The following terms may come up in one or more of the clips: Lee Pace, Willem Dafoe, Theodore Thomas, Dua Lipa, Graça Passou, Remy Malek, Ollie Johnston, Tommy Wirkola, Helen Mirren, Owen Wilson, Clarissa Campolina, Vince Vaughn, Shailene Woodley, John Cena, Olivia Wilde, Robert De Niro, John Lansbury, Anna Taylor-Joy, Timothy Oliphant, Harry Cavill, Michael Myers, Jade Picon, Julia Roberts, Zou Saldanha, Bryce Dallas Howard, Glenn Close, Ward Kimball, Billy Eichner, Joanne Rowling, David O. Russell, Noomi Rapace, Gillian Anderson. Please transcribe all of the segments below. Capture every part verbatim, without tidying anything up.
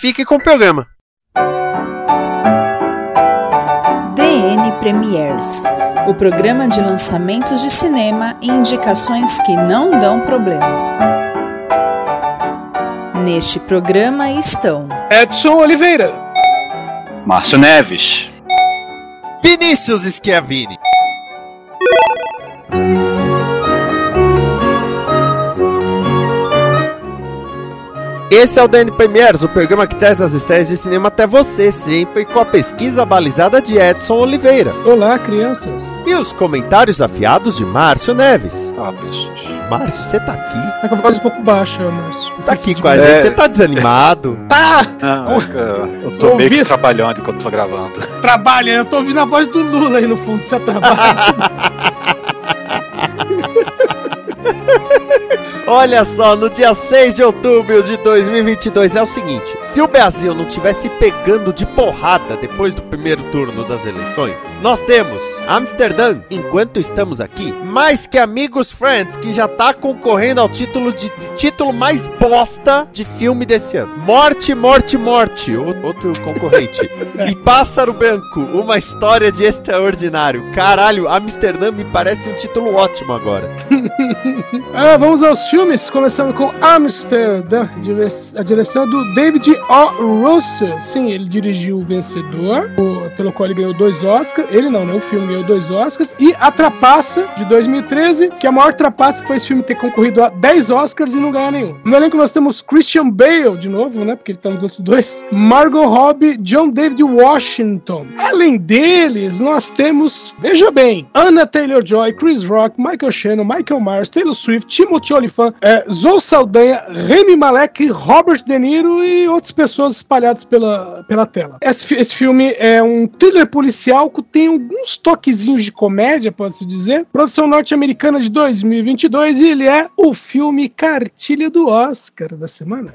fique com o programa. D N Premieres, o programa de lançamentos de cinema e indicações que não dão problema. Neste programa estão Edson Oliveira, Márcio Neves, Vinícius Schiavini. Esse é o D N Premieres, o programa que traz as estreias de cinema até você, sempre com a pesquisa balizada de Edson Oliveira. Olá, crianças. E os comentários afiados de Márcio Neves. Ah, bichos. Márcio, você tá aqui? É que eu vou um pouco baixo, Márcio. Você tá aqui com a é... gente? Você tá desanimado? Tá! Não, eu, eu tô meio que trabalhando enquanto tô gravando. Trabalha, eu tô ouvindo a voz do Lula aí no fundo, você trabalha. Olha só, no dia seis de outubro de dois mil e vinte e dois é o seguinte: se o Brasil não tivesse pegando de porrada depois do primeiro turno das eleições, nós temos Amsterdam, enquanto estamos aqui, mais que amigos Friends, que já tá concorrendo ao título de título mais bosta de filme desse ano. Morte, morte, morte, outro concorrente. E Pássaro Branco, uma história de extraordinário. Caralho, Amsterdã me parece um título ótimo agora. Ah, vamos aos filmes. Filmes, começando com Amsterdam, a direção do David O. Russell. Sim, ele dirigiu O Vencedor, o, pelo qual ele ganhou dois Oscars. Ele não, né? O filme ganhou dois Oscars. E A Trapaça, de dois mil e treze, que a maior trapaça foi esse filme ter concorrido a dez Oscars e não ganhar nenhum. No elenco nós temos Christian Bale, de novo, né? Porque ele tá nos outros dois. Margot Robbie, John David Washington. Além deles, nós temos, veja bem, Anna Taylor-Joy, Chris Rock, Michael Shannon, Michael Myers, Taylor Swift, Timothy Oliphant, É, Zou Saldanha, Remy Malek, Robert De Niro e outras pessoas espalhadas pela, pela tela. Esse, esse filme é um thriller policial que tem alguns toquezinhos de comédia, pode-se dizer. Produção norte-americana de dois mil e vinte e dois, e ele é o filme cartilha do Oscar da semana.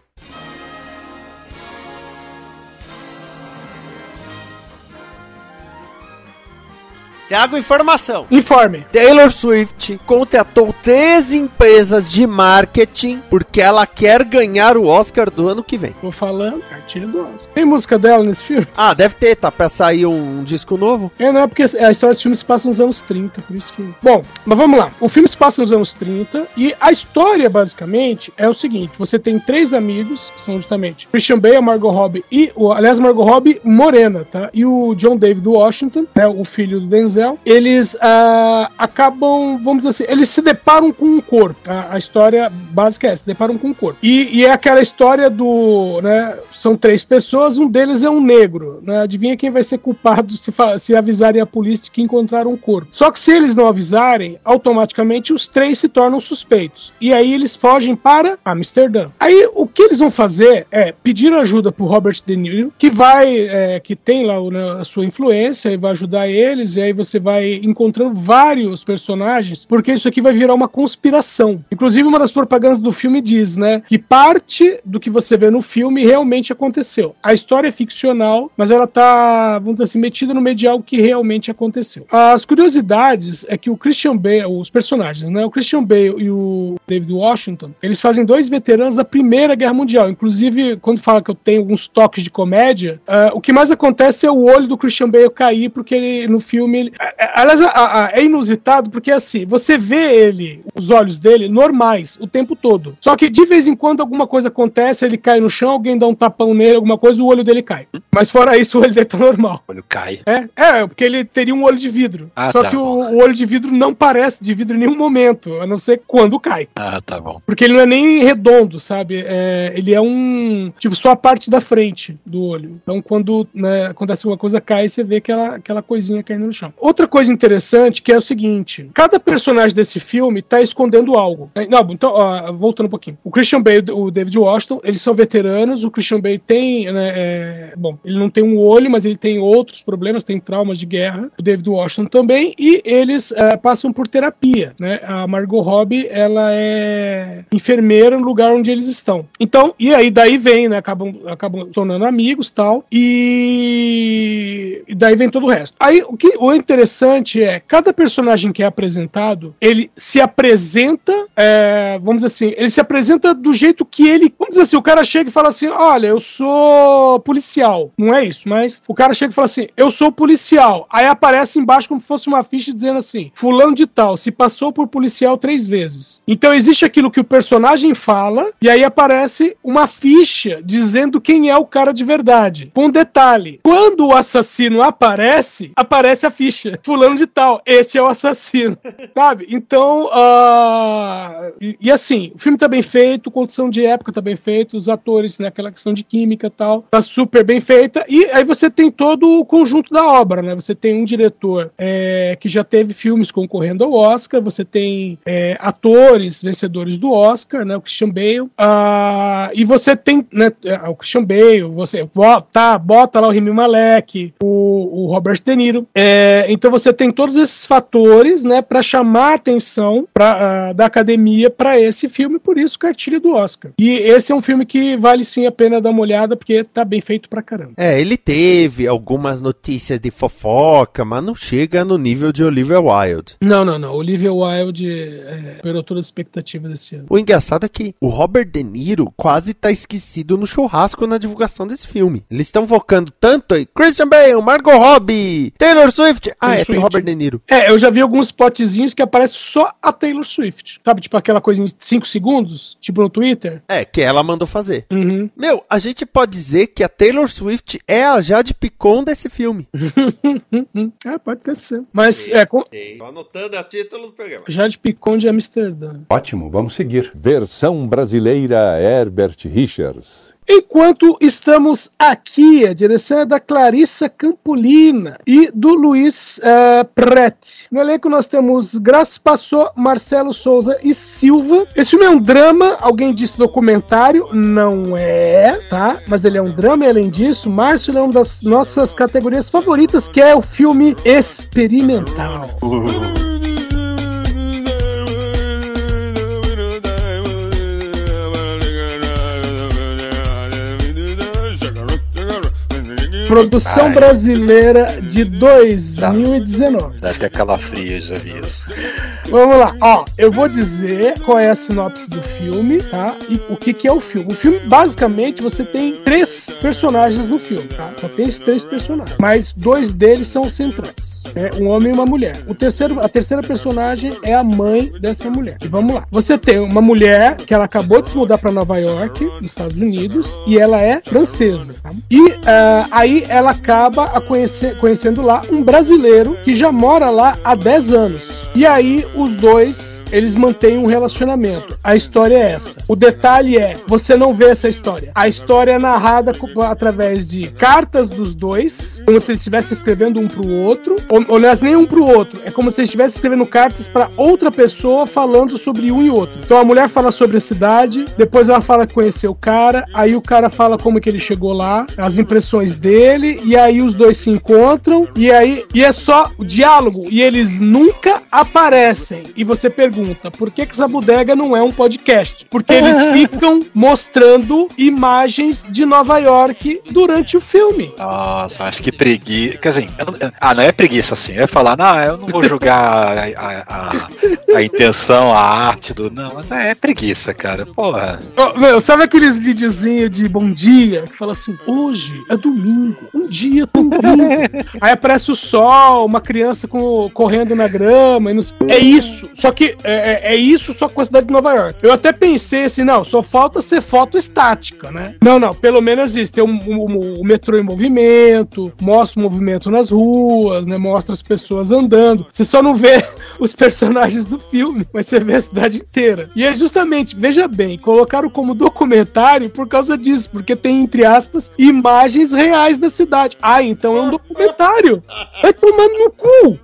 Trago informação. Informe. Taylor Swift contratou treze empresas de marketing porque ela quer ganhar o Oscar do ano que vem. Tô falando, cartilha do Oscar. Tem música dela nesse filme? Ah, deve ter, tá pra sair um disco novo? É, não, é porque a história desse filme se passa nos anos trinta, por isso que... Bom, mas vamos lá. O filme se passa nos anos trinta e a história, basicamente, é o seguinte. Você tem três amigos, que são justamente Christian Bale, Margot Robbie e... O, aliás, Margot Robbie morena, tá? E o John David Washington, né, o filho do Denzel. Eles uh, acabam, vamos dizer assim, eles se deparam com um corpo. A, a história básica é essa, se deparam com um corpo. E, e é aquela história do, né, são três pessoas, um deles é um negro, né? Adivinha quem vai ser culpado se, se avisarem a polícia que encontraram o corpo. Só que se eles não avisarem, automaticamente os três se tornam suspeitos. E aí eles fogem para Amsterdã. Aí o que eles vão fazer é pedir ajuda pro Robert De Niro, que vai, é, que tem lá né, a sua influência e vai ajudar eles, e aí você Você vai encontrando vários personagens, porque isso aqui vai virar uma conspiração. Inclusive, uma das propagandas do filme diz, né, que parte do que você vê no filme realmente aconteceu. A história é ficcional, mas ela tá, vamos dizer assim, metida no meio de algo que realmente aconteceu. As curiosidades é que o Christian Bale, os personagens, né, o Christian Bale e o David Washington, eles fazem dois veteranos da Primeira Guerra Mundial. Inclusive, quando fala que eu tenho alguns toques de comédia, uh, o que mais acontece é o olho do Christian Bale cair, porque ele, no filme, ele aliás, é inusitado porque assim, você vê ele, os olhos dele normais, o tempo todo. Só que de vez em quando alguma coisa acontece, ele cai no chão, alguém dá um tapão nele, alguma coisa, o olho dele cai. Mas fora isso, o olho dele tá normal. O olho cai. É, é porque ele teria um olho de vidro. Ah, só tá que o, o olho de vidro não parece de vidro em nenhum momento, a não ser quando cai. Ah, tá bom. Porque ele não é nem redondo, sabe? É, ele é um... Tipo, só a parte da frente do olho. Então quando né, acontece alguma coisa, cai, você vê aquela, aquela coisinha caindo no chão. Outra coisa interessante que é o seguinte, cada personagem desse filme tá escondendo algo. Não, então, ó, voltando um pouquinho. O Christian Bale e o David Washington, eles são veteranos, o Christian Bale tem né, é, bom, ele não tem um olho, mas ele tem outros problemas, tem traumas de guerra, o David Washington também, e eles é, passam por terapia, né? A Margot Robbie, ela é enfermeira no lugar onde eles estão. Então, e aí daí vem, né? Acabam, acabam tornando amigos e tal, e... e daí vem todo o resto. Aí, o que o interessante é, cada personagem que é apresentado, ele se apresenta, é, vamos dizer assim, ele se apresenta do jeito que ele, vamos dizer assim, o cara chega e fala assim, olha, eu sou policial, não é isso, mas o cara chega e fala assim, eu sou policial, aí aparece embaixo como se fosse uma ficha dizendo assim, fulano de tal, se passou por policial três vezes. Então existe aquilo que o personagem fala, e aí aparece uma ficha dizendo quem é o cara de verdade. Com detalhe, quando o assassino aparece, aparece a ficha, fulano de tal, esse é o assassino, sabe? Então, uh... e, e assim, o filme tá bem feito, condição de época tá bem feito, os atores, né, aquela questão de química e tal, tá super bem feita, e aí você tem todo o conjunto da obra, né? Você tem um diretor é, que já teve filmes concorrendo ao Oscar, você tem é, atores vencedores do Oscar, né? O Christian Bale, uh, e você tem, né, o Christian Bale, você tá, bota lá o Remy Malek, o, o Robert De Niro, é, então você tem todos esses fatores, né, pra chamar a atenção pra, uh, da academia pra esse filme, por isso cartilha do Oscar. E esse é um filme que vale sim a pena dar uma olhada, porque tá bem feito pra caramba. É, ele teve algumas notícias de fofoca, mas não chega no nível de Olivia Wilde. Não, não, não. Olivia Wilde é, superou todas as expectativas desse ano. O engraçado é que o Robert De Niro quase tá esquecido no churrasco na divulgação desse filme. Eles estão focando tanto em Christian Bale, Margot Robbie, Taylor Swift. Ah, Taylor é, Swift. Tem Robert De Niro. É, eu já vi alguns potezinhos que aparecem só a Taylor Swift. Sabe, tipo aquela coisa em cinco segundos, tipo no Twitter. É, que ela mandou fazer. Uhum. Meu, a gente pode dizer que a Taylor Swift é a Jade Picon desse filme. É, pode ter sido. Mas é... Com... Tô anotando a título do programa. Jade Picon de Amsterdã. Ótimo, vamos seguir. Versão brasileira Herbert Richards. Enquanto estamos aqui, a direção é da Clarissa Campolina e do Luiz uh, Preti. No elenco nós temos Graça Passou, Marcelo Souza e Silva. Esse filme é um drama, alguém disse documentário, não é, tá? Mas ele é um drama e além disso, Márcio, ele é uma das nossas categorias favoritas, que é o filme experimental. Produção Ai. brasileira de dois mil e dezenove. Dá até calafrio, já vi isso. Vamos lá, ó, eu vou dizer qual é a sinopse do filme, tá? E o que que é o filme. O filme, basicamente, você tem três personagens no filme, tá? Só tem esses três personagens, mas dois deles são os centrais, né? Um homem e uma mulher. O terceiro, a terceira personagem é a mãe dessa mulher. E vamos lá. Você tem uma mulher que ela acabou de se mudar pra Nova York, nos Estados Unidos, e ela é francesa, tá? E uh, aí ela acaba a conhecer, conhecendo lá um brasileiro que já mora lá há dez anos. E aí os dois, eles mantêm um relacionamento. A história é essa. O detalhe é, você não vê essa história. A história é narrada através de cartas dos dois, como se eles estivessem escrevendo um pro outro, ou, ou nem um pro outro, é como se eles estivessem escrevendo cartas para outra pessoa falando sobre um e outro. Então a mulher fala sobre a cidade, depois ela fala que conheceu o cara, aí o cara fala como que ele chegou lá, as impressões dele, Ele, e aí os dois se encontram e aí e é só o diálogo e eles nunca aparecem. E você pergunta, por que que essa bodega não é um podcast? Porque eles ficam mostrando imagens de Nova York durante o filme. Nossa, acho que preguiça. Quer dizer, eu não, eu, ah, não é preguiça assim, é falar, não, eu não vou julgar a, a, a, a intenção, a arte do... Não, mas é, é preguiça, cara, porra. Oh, meu, sabe aqueles videozinhos de bom dia que fala assim, hoje é domingo, um dia tão lindo. Aí aparece o sol, uma criança com, correndo na grama. E nos... É isso. Só que é, é isso só com a cidade de Nova York. Eu até pensei assim, não, só falta ser foto estática, né? Não, não. Pelo menos isso. Tem o um, um, um metrô em movimento, mostra o movimento nas ruas, né? Mostra as pessoas andando. Você só não vê os personagens do filme, mas você vê a cidade inteira. E é justamente, veja bem, colocaram como documentário por causa disso, porque tem, entre aspas, imagens reais da cidade. Ah, então é um documentário. Vai tomando no cu.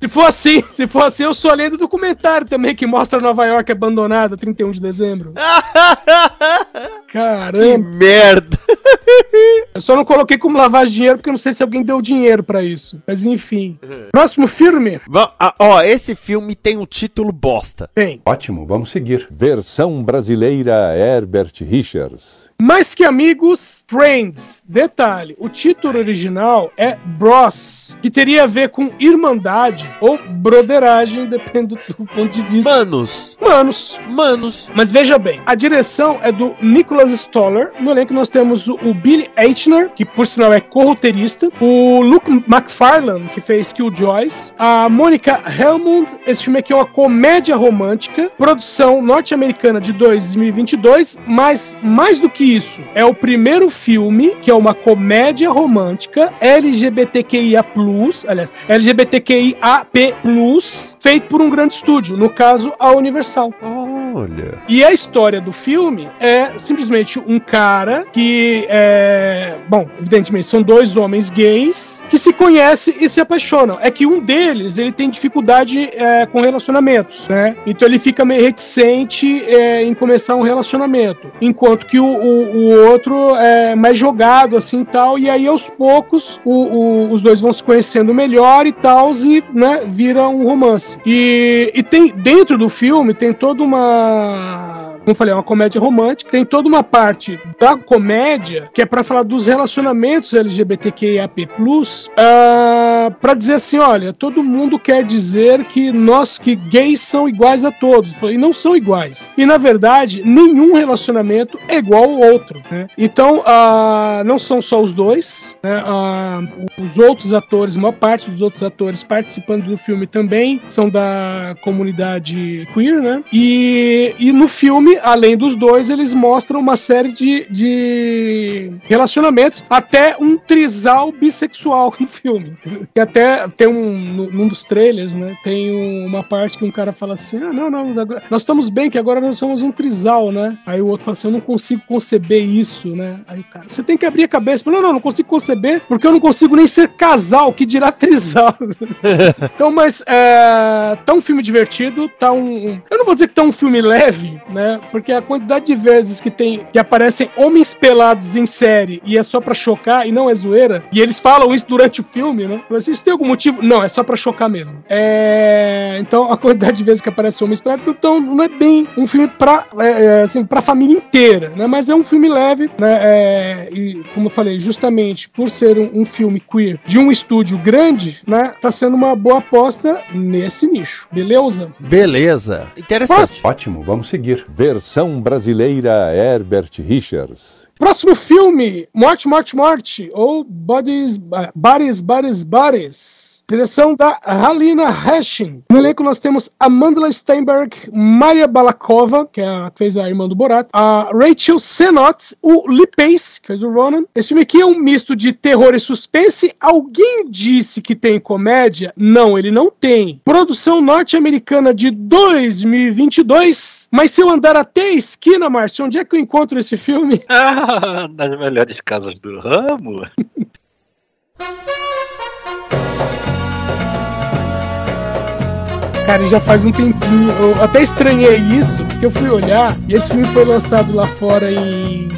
Se for assim, se for assim, eu sou a lenda do documentário também, que mostra Nova York abandonada, trinta e um de dezembro. Caramba. Que merda. Eu só não coloquei como lavagem de dinheiro, porque eu não sei se alguém deu dinheiro pra isso. Mas enfim. Próximo filme. Va- ah, ó, esse filme tem um título bosta. Tem. Ótimo, vamos seguir. Versão brasileira Herbert Richards. Mais que amigos, Friends. Detalhe, o título original é Bros, que teria a ver com irmandade ou broderagem, depende do ponto de vista. Manos. Manos. Manos. Mas veja bem, a direção é do Nicholas Stoller. No elenco nós temos o Billy Eichner, que por sinal é corroteirista, o Luke McFarlane, que fez Killjoys, a Mônica Helmond. Esse filme aqui é uma comédia romântica, produção norte-americana de dois mil e vinte e dois, mas mais do que isso, é o primeiro filme que é uma comédia romântica L G B T Q I A plus, aliás, L G B T Q I A P plus, feito por um grande estúdio, no caso, a Universal. Olha. E a história do filme é simplesmente um cara que é... Bom, evidentemente, são dois homens gays que se conhecem e se apaixonam. É que um deles, ele tem dificuldade é, com relacionamentos, né? Então ele fica meio reticente é, em começar um relacionamento. Enquanto que o, o, o outro é mais jogado, assim, e tal. E aí, aos poucos, o, o, os dois vão se conhecendo melhor e tal, e, né, vira um romance. E, e tem, dentro do filme, tem toda uma... Como eu falei, é uma comédia romântica. Tem toda uma parte da comédia que é pra falar dos relacionamentos L G B T Q I A P plus, uh, pra dizer assim, olha, todo mundo quer dizer que nós, que gays são iguais a todos. E não são iguais. E, na verdade, nenhum relacionamento é igual ao outro, né? Então, uh, não são só os dois, né? Uh, os outros atores, a maior parte dos outros atores participando do filme também são da comunidade queer, né? E, e no filme, além dos dois, eles mostram uma série de, de relacionamentos, até um trisal bissexual no filme. Que até tem um, num dos trailers, né? Tem uma parte que um cara fala assim, ah, não, não, nós estamos bem, que agora nós somos um trisal, né? Aí o outro fala assim, eu não consigo conceber isso, né? Aí o cara, você tem que abrir a cabeça. Fala, não, não, não consigo conceber, porque eu não consigo nem ser casal, que dirá trisal. Então, mas é, tá um filme divertido, tá um... Eu não vou dizer que tá um filme leve, né? Porque a quantidade de vezes que tem, que aparecem homens pelados em série e é só pra chocar e não é zoeira, e eles falam isso durante o filme, né? Mas isso tem algum motivo? Não, é só pra chocar mesmo. É... Então, a quantidade de vezes que aparecem homens pelados, então não é bem um filme pra, é, assim, pra família inteira, né? Mas é um filme leve, né? É... E, como eu falei, justamente por ser um, um filme queer de um estúdio grande, né? Tá sendo uma boa aposta nesse nicho. Beleza? Beleza. Interessante. Posso? Ótimo, vamos seguir. Versão brasileira Herbert Richards. Próximo filme, Morte, Morte, Morte, ou Bodies, Bodies, Bodies, Bodies. Direção da Halina Hashim. No elenco nós temos Amanda Steinberg, Maya Balakova, que é a, fez a irmã do Borat, a Rachel Sennott, o Lee Pace, que fez o Ronan. Esse filme aqui é um misto de terror e suspense. Alguém disse que tem comédia? Não, ele não tem. Produção norte-americana de dois mil e vinte e dois. Mas se eu andar até a esquina, Márcio, onde é que eu encontro esse filme? Ah! Nas melhores casas do ramo. Cara, já faz um tempinho, eu até estranhei isso, porque eu fui olhar e esse filme foi lançado lá fora em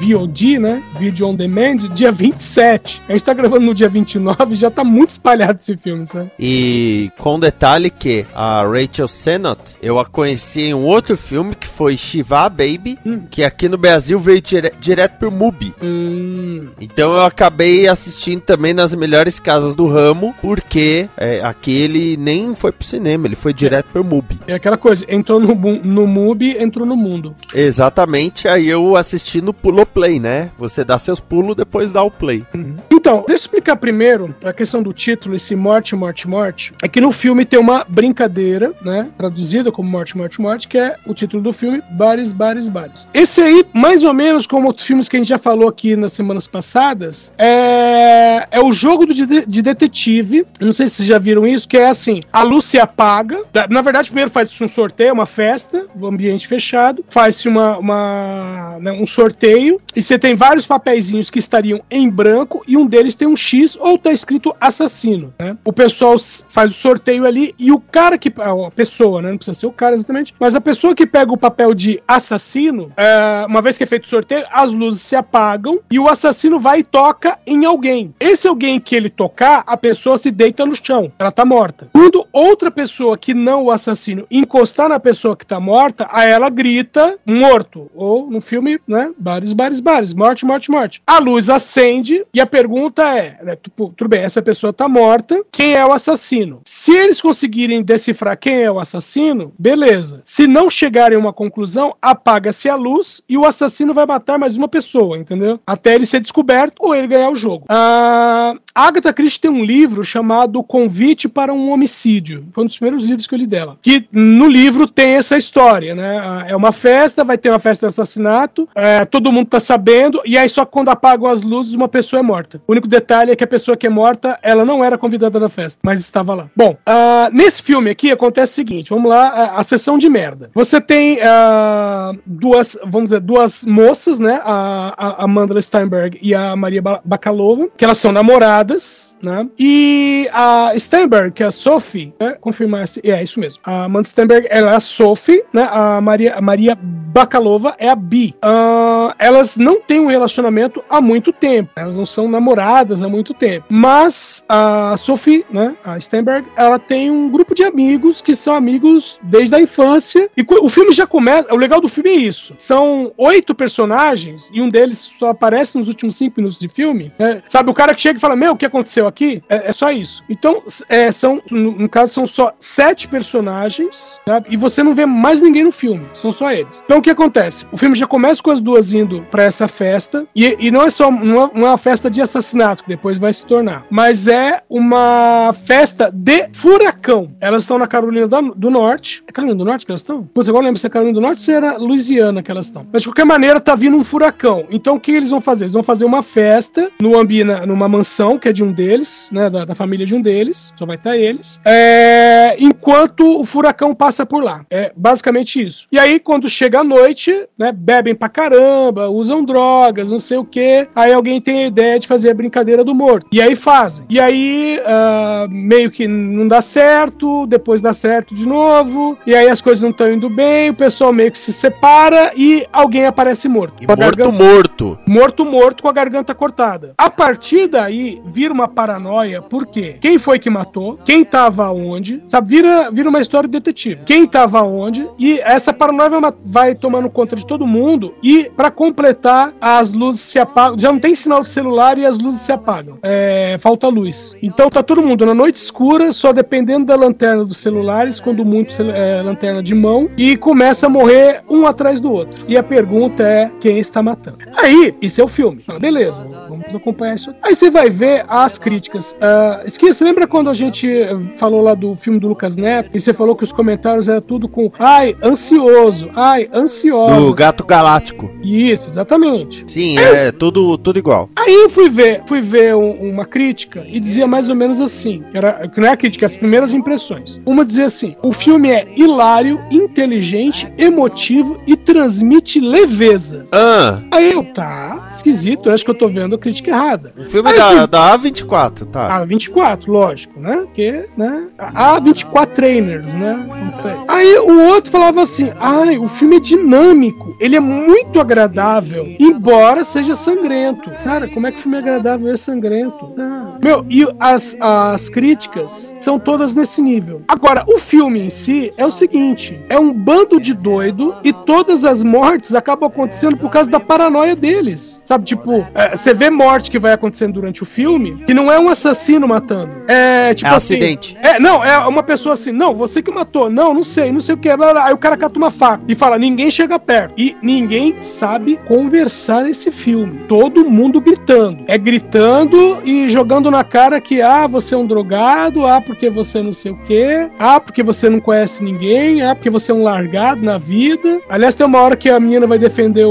V O D, né? Video on Demand, dia vinte e sete. A gente tá gravando no dia vinte e nove, já tá muito espalhado esse filme, sabe? E com detalhe que a Rachel Sennott, eu a conheci em um outro filme que foi Shiva Baby, hum. que aqui no Brasil veio dire- direto pro Mubi. Hum. Então eu acabei assistindo também nas melhores casas do ramo, porque é, aqui ele nem foi pro cinema, ele foi direto é. pro Mubi. É aquela coisa, entrou no, no Mubi, entrou no mundo. Exatamente, aí eu assisti no Pulou Play, né? Você dá seus pulos, depois dá o play. Uhum. Então, deixa eu explicar primeiro a questão do título, esse Morte, Morte, Morte. É que no filme tem uma brincadeira, né? Traduzida como Morte, Morte, Morte, que é o título do filme, Bares, Bares, Bares. Esse aí, mais ou menos como outros filmes que a gente já falou aqui nas semanas passadas, é, é o jogo do de... de detetive. Não sei se vocês já viram isso, que é assim, a luz se apaga. Na verdade, primeiro faz-se um sorteio, uma festa, um ambiente fechado. Faz-se uma, uma... um sorteio e você tem vários papeizinhos que estariam em branco e um deles deles tem um X ou tá escrito assassino, né? O pessoal faz o sorteio ali e o cara que... A pessoa, né? Não precisa ser o cara exatamente, mas a pessoa que pega o papel de assassino, é, uma vez que é feito o sorteio, as luzes se apagam e o assassino vai e toca em alguém. Esse alguém que ele tocar, a pessoa se deita no chão. Ela tá morta. Quando outra pessoa que não o assassino encostar na pessoa que tá morta, aí ela grita morto. Ou no filme, né? Bares, bares, bares. Morte, morte, morte. A luz acende e a pergunta é, né, tudo bem, essa pessoa tá morta, quem é o assassino? Se eles conseguirem decifrar quem é o assassino, beleza. Se não chegarem a uma conclusão, apaga-se a luz e o assassino vai matar mais uma pessoa, entendeu? Até ele ser descoberto ou ele ganhar o jogo. A Agatha Christie tem um livro chamado Convite para um Homicídio. Foi um dos primeiros livros que eu li dela. Que no livro tem essa história, né? É uma festa, vai ter uma festa de assassinato, é, todo mundo tá sabendo, e aí só quando apagam as luzes uma pessoa é morta. O único detalhe é que a pessoa que é morta, ela não era convidada da festa, mas estava lá. Bom, uh, nesse filme aqui acontece o seguinte, vamos lá, a, a sessão de merda. Você tem uh, duas, vamos dizer, duas moças, né? A, a Amanda Steinberg e a Maya Balakova, que elas são namoradas, né? E a Steinberg, que é a Sophie, né? Confirmar se é isso mesmo. A Amanda Steinberg, ela é a Sophie, né? A Maya, a Maya Balakova é a Bee. Uh, elas não têm um relacionamento há muito tempo. Elas não são namoradas há muito tempo. Mas a Sophie, né? A Steinberg, ela tem um grupo de amigos que são amigos desde a infância. E o filme já começa... O legal do filme é isso. São oito personagens e um deles só aparece nos últimos cinco minutos de filme. É, sabe, o cara que chega e fala, meu, o que aconteceu aqui? É, é só isso. Então, é, são, no, no caso, são só sete personagens, sabe? E você não vê mais ninguém no filme. São só eles. Então, o que acontece? O filme já começa com as duas indo pra essa festa. E, e não é só uma, uma festa de assassinato, que depois vai se tornar. Mas é uma festa de furacão. Elas estão na Carolina da, do Norte. É Carolina do Norte que elas estão? Putz, agora eu lembro se é Carolina do Norte ou se era Louisiana que elas estão. Mas, de qualquer maneira, tá vindo um furacão. Então, o que eles vão fazer? Eles vão fazer uma festa no Ambina, numa mansão, que é de um deles, né? Da, da família de um deles. Só vai estar tá eles. É, enquanto o furacão passa por lá. É basicamente isso. E aí, quando chega a noite, né? Bebem pra caramba, usam drogas, não sei o quê. Aí alguém tem a ideia de fazer a brincadeira do morto. E aí fazem. E aí, uh, meio que não dá certo, depois dá certo de novo. E aí as coisas não estão indo bem, o pessoal meio que se separa e alguém aparece morto. E morto, garganta... morto. Morto, morto, com a garganta cortada. A partir daí, vira uma paranoia, por quê? Quem foi que matou? Quem tava onde? Sabe, vira, vira uma história de detetive. Quem tava onde? E essa paranoia vai, vai tomando conta de todo mundo e, pra completar, as luzes se apagam. Já não tem sinal de celular e as luzes se apagam. É, falta luz. Então tá todo mundo na noite escura, só dependendo da lanterna dos celulares, quando muito é, lanterna de mão, e começa a morrer um atrás do outro. E a pergunta é, quem está matando? Aí, isso é o filme. Ah, beleza, vamos acompanhar isso. Aí você vai ver as críticas. Uh, esquece, lembra quando a gente falou lá do filme do Lucas Neto, e você falou que os comentários eram tudo com, ai, ansioso, ai, ansiosa. Do Gato Galáctico. Isso, exatamente. Sim, aí, é tudo, tudo igual. Aí eu fui ver, fui ver um, uma crítica e dizia mais ou menos assim, era, não é a crítica, as primeiras impressões. Uma dizia assim, o filme é hilário, inteligente, emotivo e transmite leveza. Ah. Aí eu, tá, esquisito, eu acho que eu tô vendo a crítica errada. O filme da, da A vinte e quatro, tá. A vinte e quatro, lógico, né? Porque, né? A vinte e quatro Trainers, né? Então, aí o outro falava assim, ai, o filme é dinâmico, ele é muito agradável, embora seja sangrento. Cara, como é que o filme é agradável e é sangrento? Ah. Meu, e as, as críticas são todas nesse nível. Agora, o filme em si é o seguinte, é um bando de doido e todas as mortes acabam acontecendo por causa da paranoia deles. Sabe, tipo, é, você vê morte que vai acontecendo durante o filme, que não é um assassino matando. É, tipo é assim... acidente. É, não, é uma pessoa assim, não, você que matou, não, não sei, não sei o que, blá, blá. Aí o cara cata uma faca e fala, ninguém chega perto. E ninguém sabe conversar nesse filme. Todo mundo gritando. É gritando e jogando na cara que, ah, você é um drogado, ah, porque você não sei o que, ah, porque você não conhece ninguém, ah, porque você é um largado na vida. Aliás, tem uma hora que a menina vai defender o,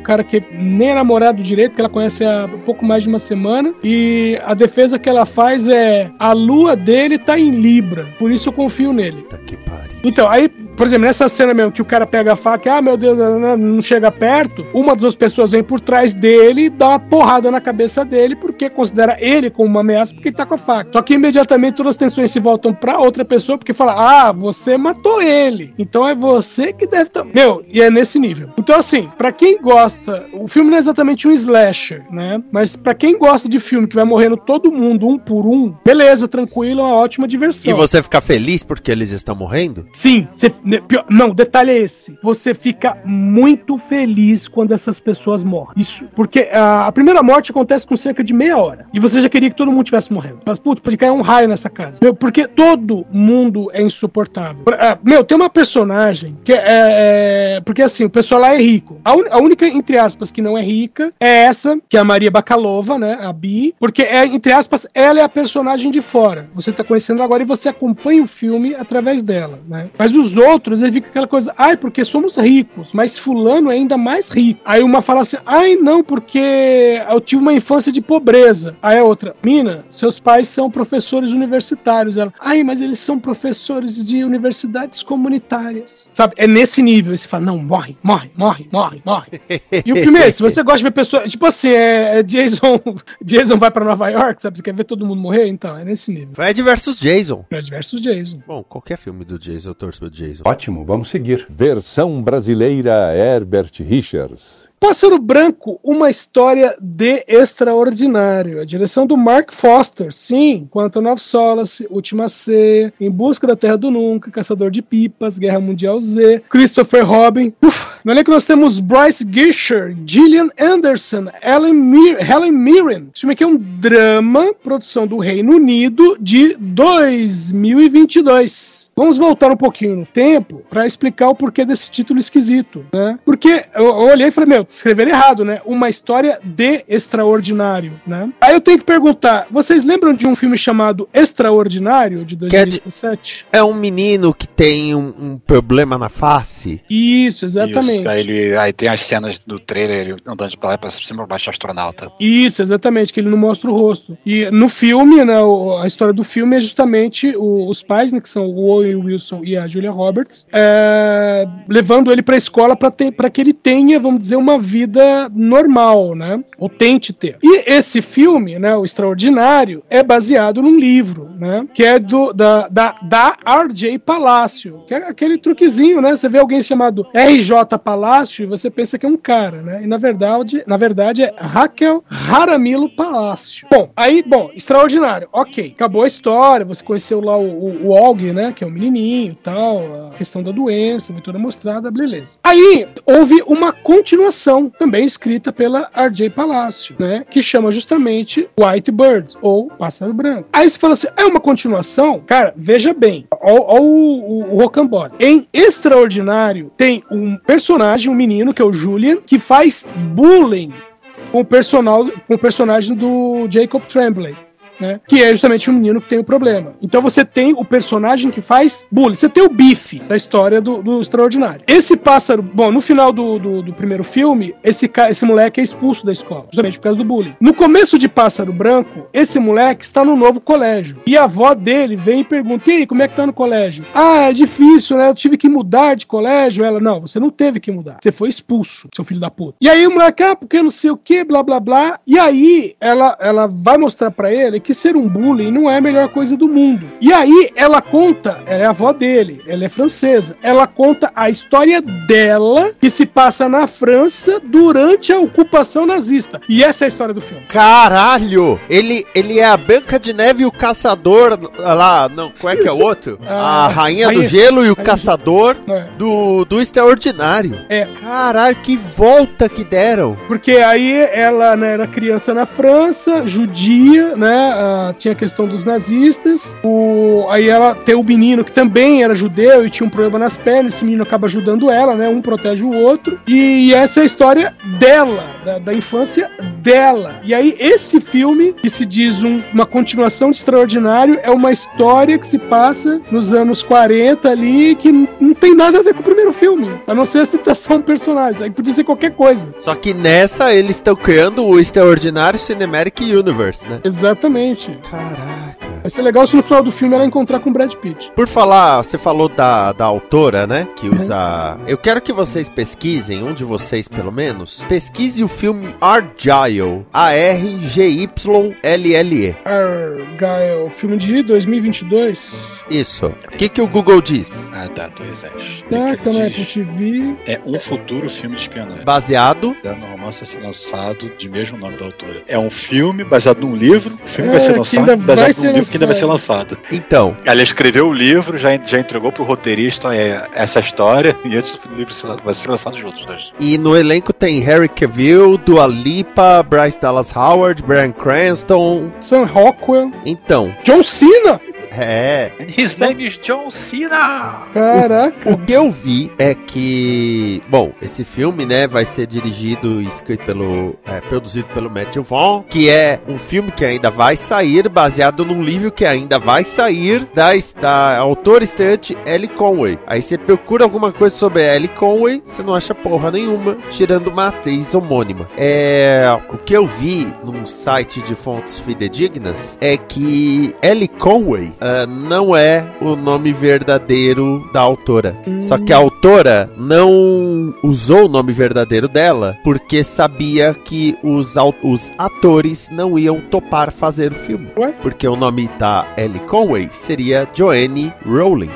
o cara que nem é namorado direito, que ela conhece há pouco mais de uma semana, e a defesa que ela faz é, a lua dele tá em Libra, por isso eu confio nele. Tá que pariu. Então, aí... Por exemplo, nessa cena mesmo que o cara pega a faca e, ah, meu Deus, não chega perto, uma das pessoas vem por trás dele e dá uma porrada na cabeça dele porque considera ele como uma ameaça porque ele tá com a faca. Só que imediatamente todas as tensões se voltam pra outra pessoa porque fala, ah, você matou ele, então é você que deve também. Meu, e é nesse nível. Então assim, pra quem gosta, o filme não é exatamente um slasher, né? Mas pra quem gosta de filme que vai morrendo todo mundo um por um, beleza, tranquilo, é uma ótima diversão. E você fica feliz porque eles estão morrendo? Sim, você... Não, o detalhe é esse. Você fica muito feliz quando essas pessoas morrem. Isso. Porque a, a primeira morte acontece com cerca de meia hora. E você já queria que todo mundo tivesse morrendo. Mas, putz, pode cair um raio nessa casa. Meu, porque todo mundo é insuportável. Meu, tem uma personagem que é... é porque, assim, o pessoal lá é rico. A, un, a única, entre aspas, que não é rica é essa, que é a Maria Bakalova, né? A Bi. Porque, é, entre aspas, ela é a personagem de fora. Você tá conhecendo agora e você acompanha o filme através dela, né? Mas os outros outros, aí fica aquela coisa, ai, porque somos ricos, mas fulano é ainda mais rico. Aí uma fala assim, ai não, porque eu tive uma infância de pobreza. Aí a outra, mina, seus pais são professores universitários. Ela, ai, mas eles são professores de universidades comunitárias. Sabe, é nesse nível, aí você fala, não, morre, morre, morre, morre, morre. E o filme é esse, você gosta de ver pessoas, tipo assim, é, é Jason, Jason vai pra Nova York, sabe, você quer ver todo mundo morrer? Então, é nesse nível. Fred versus Jason. Fred versus Jason. Bom, qualquer filme do Jason, eu torço pro Jason. Ótimo, vamos seguir. Versão brasileira, Herbert Richards. Pássaro Branco, uma história de extraordinário. A direção do Mark Foster, sim. Quanto a Nova Solace, Última Ceia, Em Busca da Terra do Nunca, Caçador de Pipas, Guerra Mundial Z, Christopher Robin. Ufa. No elenco nós temos Bryce Gischer, Gillian Anderson, Helen Mirren. Esse filme aqui é um drama, produção do Reino Unido, de dois mil e vinte e dois. Vamos voltar um pouquinho no tempo para explicar o porquê desse título esquisito, né? Porque eu, eu olhei e falei, meu, escreveram errado, né? Uma história de extraordinário, né? Aí eu tenho que perguntar, vocês lembram de um filme chamado Extraordinário, de dois mil e dezessete? É um menino que tem um, um problema na face? Isso, exatamente. Isso, aí, ele, aí tem as cenas do trailer, ele andando pra lá e pra cima, baixo astronauta. Isso, exatamente, que ele não mostra o rosto. E no filme, né, a história do filme é justamente o, os pais, né, que são o Owen Wilson e a Julia Roberts, é, levando ele pra escola pra, ter, pra que ele tenha, vamos dizer, uma vida normal, né? Ou tente ter. E esse filme, né, o Extraordinário, é baseado num livro, né? Que é do, da, da, da R J Palácio, que é aquele truquezinho, né? Você vê alguém chamado R J Palácio e você pensa que é um cara, né? E na verdade, na verdade é Raquel Jaramillo Palácio. Bom, aí, bom, Extraordinário, ok. Acabou a história, você conheceu lá o, o, o Og, né? Que é o um menininho e tal, a questão da doença, foi toda mostrada, beleza. Aí, houve uma continuação, também escrita pela R J Palácio, né? Que chama justamente White Bird, ou Pássaro Branco. Aí você fala assim, é uma continuação? Cara, veja bem, olha o rocambole. Em Extraordinário, tem um personagem, um menino, que é o Julian, que faz bullying com o, personal, com o personagem do Jacob Tremblay, né? Que é justamente o menino que tem o problema. Então você tem o personagem que faz bullying. Você tem o bife da história do, do Extraordinário. Esse pássaro... Bom, no final do, do, do primeiro filme, esse, esse moleque é expulso da escola, justamente por causa do bullying. No começo de Pássaro Branco, esse moleque está no novo colégio. E a avó dele vem e pergunta, e aí, como é que tá no colégio? Ah, é difícil, né? Eu tive que mudar de colégio. Ela, não, você não teve que mudar. Você foi expulso, seu filho da puta. E aí o moleque, ah, porque não sei o que, blá, blá, blá. E aí ela, ela vai mostrar pra ele que que ser um bullying não é a melhor coisa do mundo. E aí ela conta, ela é a avó dele, ela é francesa, ela conta a história dela que se passa na França durante a ocupação nazista. E essa é a história do filme. Caralho! Ele, ele é a Branca de Neve e o Caçador lá, não, qual é que é o outro? a, a Rainha, Rainha do Gelo e o Caçador do, do Extraordinário. É. Caralho, que volta que deram. Porque aí ela, né, era criança na França, judia, né, Uh, tinha a questão dos nazistas, o... aí ela tem o menino que também era judeu e tinha um problema nas pernas, esse menino acaba ajudando ela, né? Um protege o outro, e essa é a história dela, da, da infância dela. E aí esse filme, que se diz um, uma continuação de Extraordinário, é uma história que se passa nos anos quarenta ali, que n- não tem nada a ver com o primeiro filme, a não ser a citação de personagens, aí podia ser qualquer coisa. Só que nessa eles estão criando o Extraordinário Cinematic Universe, né? Exatamente. Caraca. Vai ser legal se no final do filme ela encontrar com o Brad Pitt. Por falar, você falou da, da autora, né? Que usa... Uhum. Eu quero que vocês pesquisem, um de vocês pelo menos, pesquise o filme Argylle. A R G Y L L E. Argylle. Filme de dois mil e vinte e dois? Isso. O que, que o Google diz? Ah, tá. Dois R's. Tá, que tá na Apple T V. É um futuro filme de espionagem. Baseado? É um romance a ser lançado de mesmo nome da autora. É um filme baseado num livro. O filme é, vai ser lançado baseado num livro que ainda vai ser lançado. Então. Ela escreveu o livro, já, já entregou pro roteirista é, essa história e antes do livro vai ser lançado juntos. Né? E no elenco tem Harry Cavill, Dua Lipa, Bryce Dallas Howard, Bryan Cranston, Sam Rockwell. Então. John Cena! É. His name is John Cena. Caraca. O, o que eu vi é que, bom, esse filme, né, vai ser dirigido e escrito pelo, é, produzido pelo Matthew Vaughn, que é um filme que ainda vai sair, baseado num livro que ainda vai sair da, da autora estreante Ellie Conway. Aí você procura alguma coisa sobre Ellie Conway, você não acha porra nenhuma, tirando uma atriz homônima. É, o que eu vi num site de fontes fidedignas é que Ellie Conway Uh, não é o nome verdadeiro da autora. Hum. Só que a autora não usou o nome verdadeiro dela porque sabia que os, os atores não iam topar fazer o filme. Ué? Porque o nome da Ellie Conway seria Joanne Rowling.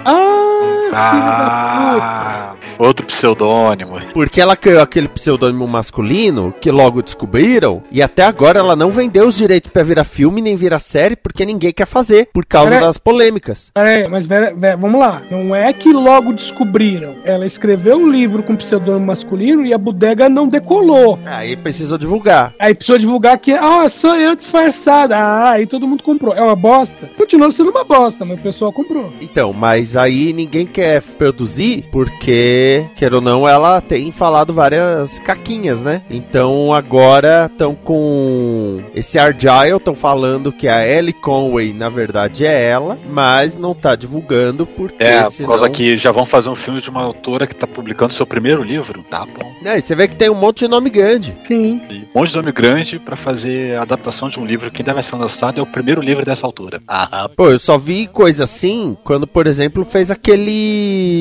Ah, ah. Outro pseudônimo. Porque ela criou aquele pseudônimo masculino que logo descobriram e até agora ela não vendeu os direitos pra virar filme nem virar série porque ninguém quer fazer por causa Pera... das polêmicas. Peraí, mas vera, vera, vamos lá. Não é que logo descobriram. Ela escreveu um livro com pseudônimo masculino e a bodega não decolou. Aí precisou divulgar. Aí precisou divulgar que, ah, sou eu disfarçada. Ah, aí todo mundo comprou. É uma bosta? Continua sendo uma bosta, mas o pessoal comprou. Então, mas aí ninguém quer produzir porque queira ou não, ela tem falado várias caquinhas, né? Então agora estão com esse Argylle, estão falando que a Ellie Conway, na verdade, é ela, mas não tá divulgando porque é, senão... por causa que já vão fazer um filme de uma autora que tá publicando seu primeiro livro, tá bom. É, e você vê que tem um monte de nome grande. Sim. Tem um monte de nome grande pra fazer a adaptação de um livro que ainda vai ser lançado, é o primeiro livro dessa autora. Ah. Pô, eu só vi coisa assim quando, por exemplo, fez aquele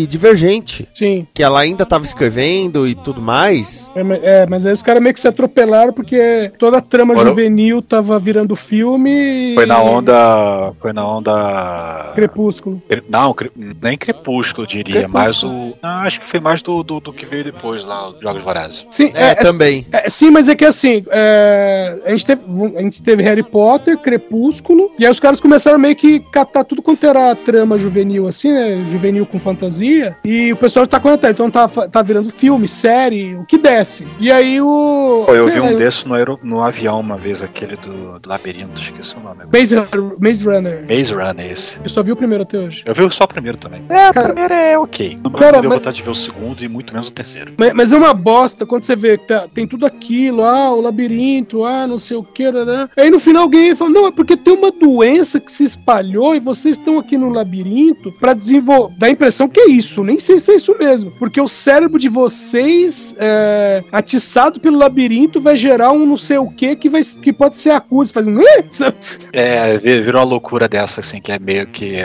Divergente. Sim. Que ela ainda tava escrevendo e tudo mais. É, mas aí os caras meio que se atropelaram porque toda a trama Foram... juvenil tava virando filme. Foi e... na onda. Foi na onda. Crepúsculo. Não, cre... nem Crepúsculo, eu diria. Crepúsculo. Mas o. Ah, acho que foi mais do, do, do que veio depois lá, os Jogos Vorazes. Sim, é, é também. É, sim, mas é que assim. É... A, gente teve, a gente teve Harry Potter, Crepúsculo. E aí os caras começaram meio que catar tudo quanto era a trama juvenil, assim, né? Juvenil com fantasia. E o pessoal tá com. Então tá, tá virando filme, série, o que desce. E aí o... Pô, eu vi um desses no, aer... no avião uma vez, aquele do, do labirinto, esqueci o nome. Maze, Maze Runner. Maze Runner, esse. Eu só vi o primeiro até hoje. Eu vi só o primeiro também. É, cara, o primeiro é ok. Não cara, deu mas... vontade de ver o segundo e muito menos o terceiro. Mas, mas é uma bosta quando você vê que tá, tem tudo aquilo, ah, o labirinto, ah, não sei o que, né? Aí no final alguém fala, não, é porque tem uma doença que se espalhou e vocês estão aqui no labirinto pra desenvolver... Dá a impressão que é isso, nem sei se é isso mesmo. Porque o cérebro de vocês é, atiçado pelo labirinto vai gerar um não sei o que que, vai, que pode ser acudo, faz um... É, virou uma loucura dessa assim, que é meio que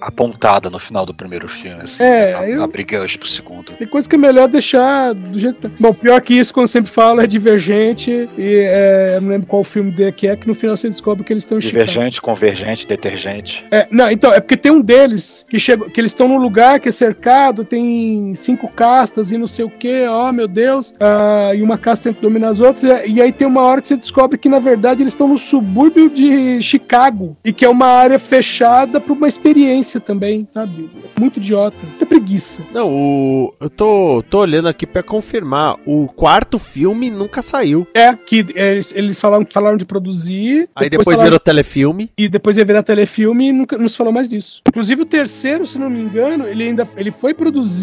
apontada no final do primeiro filme assim, é, a, eu... a brigante pro segundo. Tem coisa que é melhor deixar do jeito... Bom, pior que isso, como eu sempre falo, é Divergente e é, eu não lembro qual o filme que é, que no final você descobre que eles estão chicados. Divergente, chicados. Convergente, Detergente. É, não, então, é porque tem um deles que, chegou, que eles estão num lugar que é cercado, tem Tem cinco castas e não sei o que, ó, oh, meu Deus, uh, e uma casta tenta dominar as outras, e, e aí tem uma hora que você descobre que, na verdade, eles estão no subúrbio de Chicago, e que é uma área fechada pra uma experiência também, sabe? Muito idiota, muita preguiça. Não, o... eu tô, tô olhando aqui pra confirmar, o quarto filme nunca saiu. É, que eles, eles falaram, falaram de produzir... Aí depois, depois falaram... virou telefilme. E depois ia virar telefilme e nunca, não se falou mais disso. Inclusive o terceiro, se não me engano, ele ainda ele foi produzido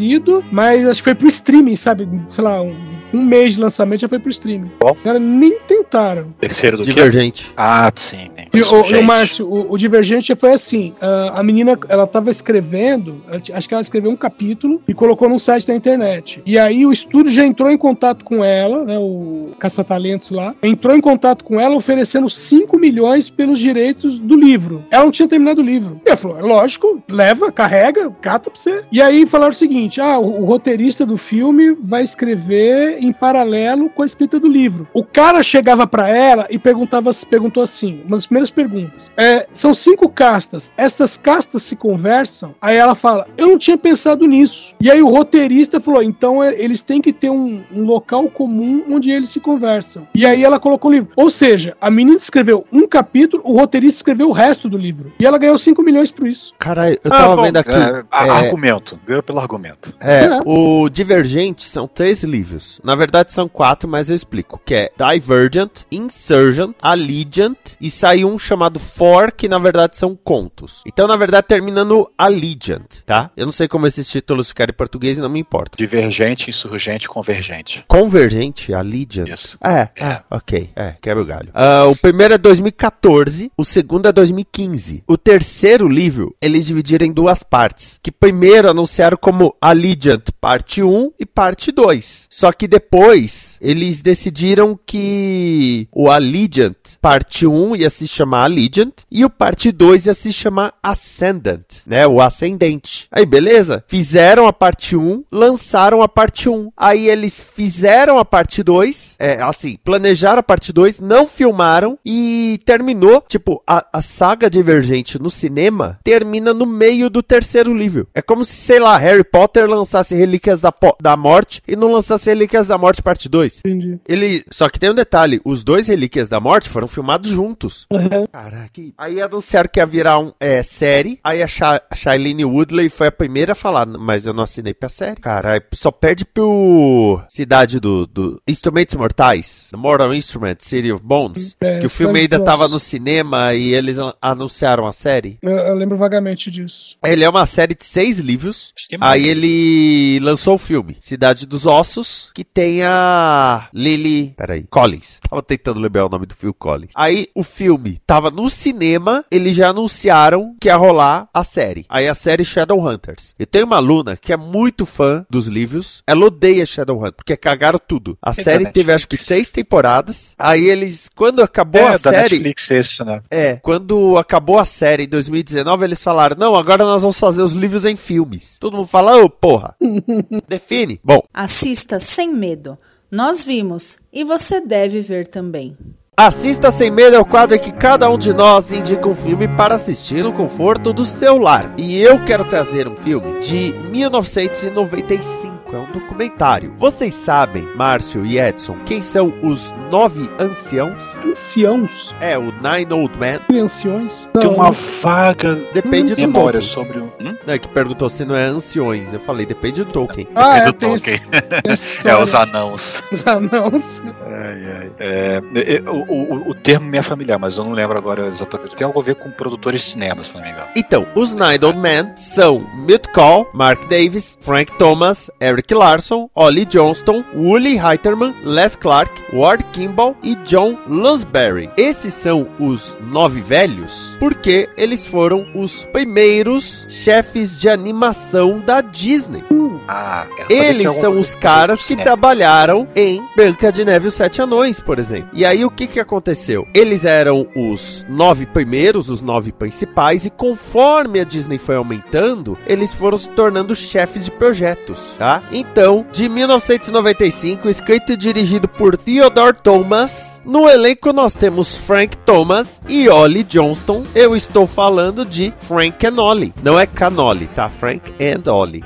mas acho que foi pro streaming, sabe? Sei lá, um, um mês de lançamento já foi pro streaming. Bom. Cara, nem tentaram. Terceiro do Divergente. Que? Divergente. Ah, sim, sim. E o, e o Márcio, o, o Divergente foi assim, a menina, ela tava escrevendo, acho que ela escreveu um capítulo e colocou num site da internet. E aí o estúdio já entrou em contato com ela, né, o Caça-Talentos lá, entrou em contato com ela oferecendo cinco milhões pelos direitos do livro. Ela não tinha terminado o livro. E ela falou, lógico, leva, carrega, cata pra você. E aí falaram o seguinte, ah, o, o roteirista do filme vai escrever em paralelo com a escrita do livro. O cara chegava pra ela e perguntava, perguntou assim, uma das primeiras perguntas, é, são cinco castas, estas castas se conversam? Aí ela fala, eu não tinha pensado nisso. E aí o roteirista falou, então eles têm que ter um, um local comum onde eles se conversam. E aí ela colocou o livro. Ou seja, a menina escreveu um capítulo, o roteirista escreveu o resto do livro. E ela ganhou cinco milhões por isso. Caralho, eu tava ah, bom, vendo aqui. É, é, argumento, ganhou pelo argumento. É, é, o Divergente são três livros. Na verdade são quatro, mas eu explico. Que é Divergent, Insurgent, Allegiant e saiu um chamado For, que na verdade são contos. Então, na verdade, terminando Allegiant, tá? Eu não sei como esses títulos ficaram em português e não me importa. Divergente, Insurgente, Convergente. Convergente, Allegiant. Isso. É, é, é, ok. É, quebra o galho. Uh, o primeiro é dois mil e catorze, o segundo é dois mil e quinze. O terceiro livro, eles dividiram em duas partes, que primeiro anunciaram como Allegiant parte um e parte dois. Só que depois, eles decidiram que o Allegiant parte um ia se chamar Allegiant e o parte dois ia se chamar Ascendant, né? O Ascendente. Aí, beleza? Fizeram a parte um, lançaram a parte um. Aí eles fizeram a parte dois, é, assim, planejaram a parte dois, não filmaram e terminou, tipo, a, a saga Divergente no cinema termina no meio do terceiro livro. É como se, sei lá, Harry Potter lançasse Relíquias da, po- da Morte e não lançasse Relíquias da Morte parte dois. Entendi. Ele, só que tem um detalhe, os dois Relíquias da Morte foram filmados juntos. Uhum. Caraca. Aí anunciaram que ia virar um, é, série, aí a, Sha- a Shailene Woodley foi a primeira a falar, mas eu não assinei pra série. Caralho, só perde pro Cidade do, do Instrumentos Mortais, The Mortal Instruments, City of Bones, é, que o filme ainda Plus. Tava no cinema e eles an- anunciaram a série. Eu, eu lembro vagamente disso. Ele é uma série de seis livros, é aí ele lançou o filme, Cidade dos Ossos, que tem a Lily, peraí, Collins. Tava tentando lembrar o nome do Phil Collins. Aí o filme tava no cinema, eles já anunciaram que ia rolar a série. Aí a série Shadowhunters. Eu tenho uma aluna que é muito fã dos livros, ela odeia Shadowhunters, porque cagaram tudo. A é série teve acho que três temporadas, aí eles, quando acabou é, a da série... Netflix, isso, né? É, quando acabou a série em dois mil e dezenove, eles falaram, não, agora nós vamos fazer os livros em filmes. Todo mundo fala, ô, oh, porra, define. Bom. Assista sem medo. Nós vimos e você deve ver também. Assista Sem Medo é o quadro em que cada um de nós indica um filme para assistir no conforto do seu lar. E eu quero trazer um filme de mil novecentos e noventa e cinco, é um documentário. Vocês sabem, Márcio e Edson, quem são os nove anciãos? Anciãos? É, o Nine Old Men. Anciões? Não. Tem uma vaga... Depende hum, do Tolkien. Sobre o... hum? É, que perguntou se não é anciões. Eu falei, depende do Tolkien. Ah, depende é, do Tolkien. Esse... é, os anãos. Os anãos. Ai, ai. É... Eu... O, o, o termo me é familiar, mas eu não lembro agora exatamente. Tem algo a ver com produtores de cinema, se não me engano. Então, os Nine Old Men são Milt Kahl, Mark Davis, Frank Thomas, Eric Larson, Ollie Johnston, Woolley Heiterman, Les Clark, Ward Kimball e John Lansbury. Esses são os nove velhos porque eles foram os primeiros chefes de animação da Disney. Ah, eles são os caras que trabalharam em Branca de Neve e os Sete Anões, por exemplo. E aí o que que aconteceu? Eles eram os nove primeiros, os nove principais, e conforme a Disney foi aumentando, eles foram se tornando chefes de projetos, tá? Então, de mil novecentos e noventa e cinco, escrito e dirigido por Theodore Thomas, no elenco nós temos Frank Thomas e Ollie Johnston. Eu estou falando de Frank and Ollie, não é Canoli, tá? Frank and Ollie.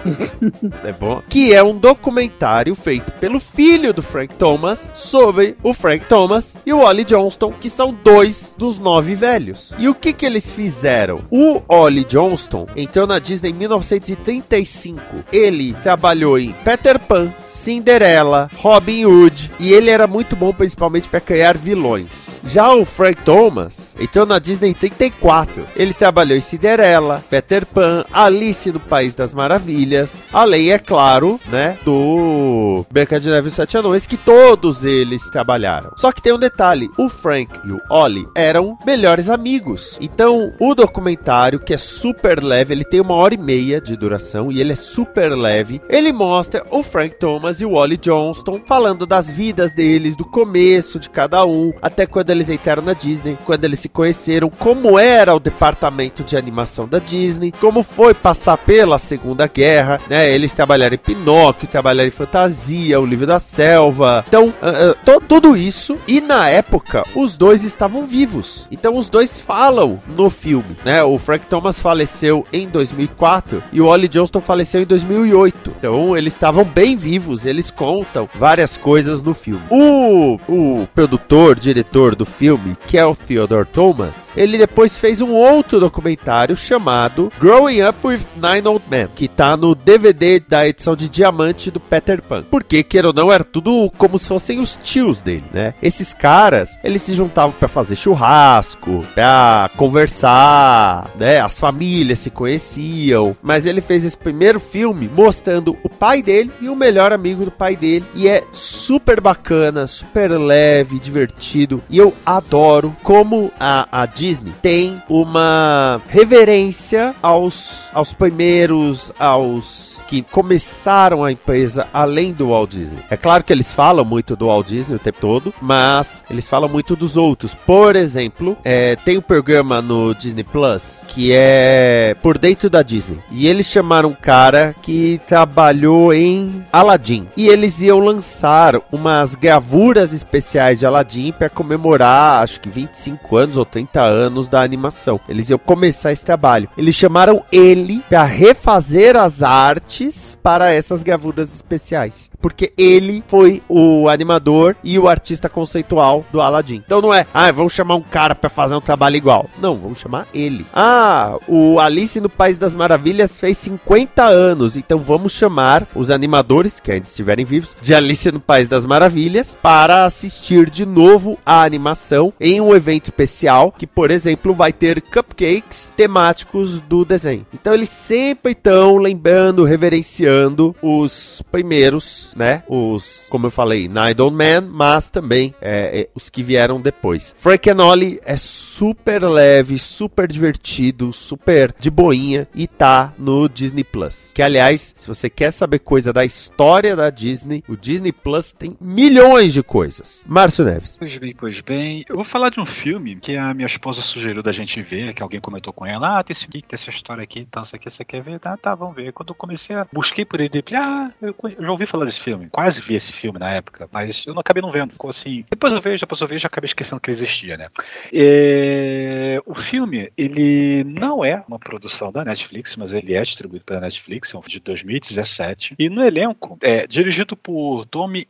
É bom? Que é um documentário feito pelo filho do Frank Thomas sobre o Frank Thomas e o Ollie Johnston, que são dois dos nove velhos. E o que que eles fizeram? O Ollie Johnston entrou na Disney em mil novecentos e trinta e cinco. Ele trabalhou em Peter Pan, Cinderela, Robin Hood, e ele era muito bom principalmente para criar vilões. Já o Frank Thomas entrou na Disney em trinta e quatro. Ele trabalhou em Cinderela, Peter Pan, Alice no País das Maravilhas, além, é claro, né, do Branca de Neve e os Sete Anões, que todos eles trabalharam. separaram. Só que tem um detalhe, o Frank e o Ollie eram melhores amigos. Então, o documentário, que é super leve, ele tem uma hora e meia de duração e ele é super leve, ele mostra o Frank Thomas e o Ollie Johnston falando das vidas deles, do começo de cada um, até quando eles entraram na Disney, quando eles se conheceram, como era o departamento de animação da Disney, como foi passar pela Segunda Guerra, né? Eles trabalharam em Pinóquio, trabalharam em Fantasia, O Livro da Selva. Então, uh, uh, to, tudo isso. E na época, os dois estavam vivos. Então, os dois falam no filme, né? O Frank Thomas faleceu em dois mil e quatro e o Ollie Johnston faleceu em dois mil e oito. Então, eles estavam bem vivos. Eles contam várias coisas no filme. O, o produtor, diretor do filme, que é o Theodore Thomas, ele depois fez um outro documentário chamado Growing Up with Nine Old Men, que tá no D V D da edição de diamante do Peter Pan. Porque, queira ou não, era tudo como se fossem os tios dele, né? Esses caras, eles se juntavam pra fazer churrasco, pra conversar, né? As famílias se conheciam. Mas ele fez esse primeiro filme mostrando o pai dele e o melhor amigo do pai dele. E é super bacana, super leve, divertido. E eu adoro como a, a Disney tem uma reverência aos, aos primeiros, aos que começaram a empresa além do Walt Disney. É claro que eles falam muito do Walt Disney o tempo todo, mas eles falam muito dos outros. Por exemplo, é, tem um programa no Disney Plus que é Por Dentro da Disney. E eles chamaram um cara que trabalhou em Aladdin. E eles iam lançar umas gravuras especiais de Aladdin para comemorar, acho que vinte e cinco anos ou trinta anos da animação. Eles iam começar esse trabalho. Eles chamaram ele para refazer as artes para essas gravuras especiais. Porque ele foi o animador e o artista conceitual do Aladdin. Então não é, ah, vamos chamar um cara pra fazer um trabalho igual. Não, vamos chamar ele. Ah, o Alice no País das Maravilhas fez cinquenta anos. Então vamos chamar os animadores, que ainda estiverem vivos, de Alice no País das Maravilhas, para assistir de novo a animação em um evento especial, que, por exemplo, vai ter cupcakes temáticos do desenho. Então eles sempre estão lembrando, reverenciando os primeiros, né? Os, como eu falei, Nine Old Men, mas também é, é, os que vieram depois. Frank and Ollie é super leve, super divertido, super de boinha e tá no Disney Plus. Que, aliás, se você quer saber coisa da história da Disney, o Disney Plus tem milhões de coisas. Márcio Neves. Pois bem, pois bem. Eu vou falar de um filme que a minha esposa sugeriu da gente ver, que alguém comentou com ela. Ah, tem, esse, tem essa história aqui, então isso aqui, você quer ver? Ah, tá, vamos ver. Quando eu comecei a... Busquei por ele, ah, eu já ouvi falar desse filme. Quase vi esse filme na época, mas eu não acabei não vendo. Ficou assim... Depois eu vejo, depois eu vejo, já acabei esquecendo que ele existia, né? É... O filme, ele não é uma produção da Netflix, mas ele é distribuído pela Netflix, é um filme de dois mil e dezessete. E no elenco, é dirigido por Tommy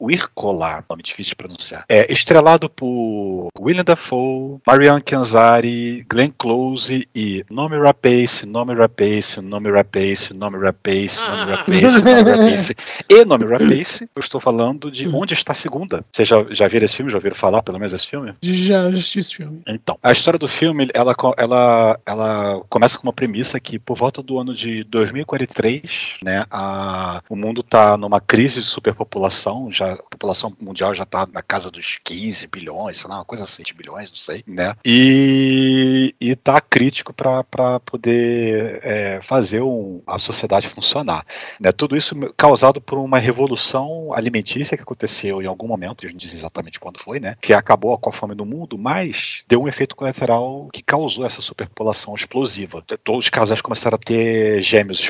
Wirkola, nome difícil de pronunciar. É estrelado por Willem Dafoe, Marianne Canzari, Glenn Close e Noomi Rapace, Noomi Rapace, Noomi Rapace, Noomi Rapace, Noomi Rapace, Noomi Rapace. E Noomi Rapace, eu estou falando de Onde Está a Segunda. Vocês já, já viram esse filme? Já ouviram falar, pelo menos, esse filme? Já assisti esse filme. Então, a história do filme, ela, ela, ela começa com uma premissa que, por volta do ano de dois mil e quarenta e três, né, a, o mundo está numa crise de superpopulação, já, a população mundial já está na casa dos quinze bilhões, sei lá, uma coisa assim, bilhões, não sei, né, e está crítico para poder é, fazer um, a sociedade funcionar. Né, tudo isso causado por uma revolução alimentícia que aconteceu em algum momento, a gente não diz exatamente quando foi, né? Que acabou com a fome no mundo, mas deu um efeito colateral que causou essa superpopulação explosiva. Todos os casais começaram a ter gêmeos,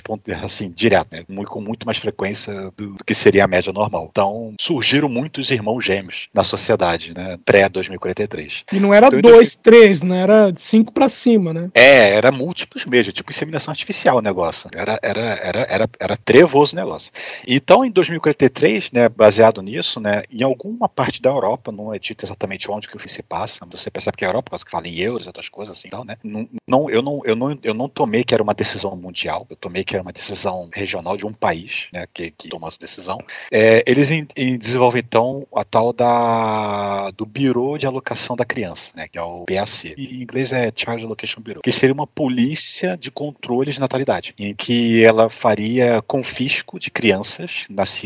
assim, direto, né? Com muito mais frequência do que seria a média normal. Então, surgiram muitos irmãos gêmeos na sociedade, né? pré-dois mil e quarenta e três. E não era então, dois, dois mil... três, né? Era cinco pra cima, né? É, era múltiplos mesmo, tipo inseminação artificial o negócio. Era, era, era, era, era trevoso o negócio. Então, em dois mil e quarenta e três, né, baseado nisso, né, em alguma parte da Europa, não é dito exatamente onde que o filme se passa, você percebe que a Europa, que fala em euros e outras coisas assim, então, né, não, não, eu, não, eu, não, eu não tomei que era uma decisão mundial, eu tomei que era uma decisão regional de um país, né, que, que tomou essa decisão. É, eles em, em desenvolvem, então, a tal da, do Bureau de Alocação da Criança, né, que é o B A C. Em inglês é Child Allocation Bureau, que seria uma polícia de controles de natalidade, em que ela faria confisco de crianças nascidas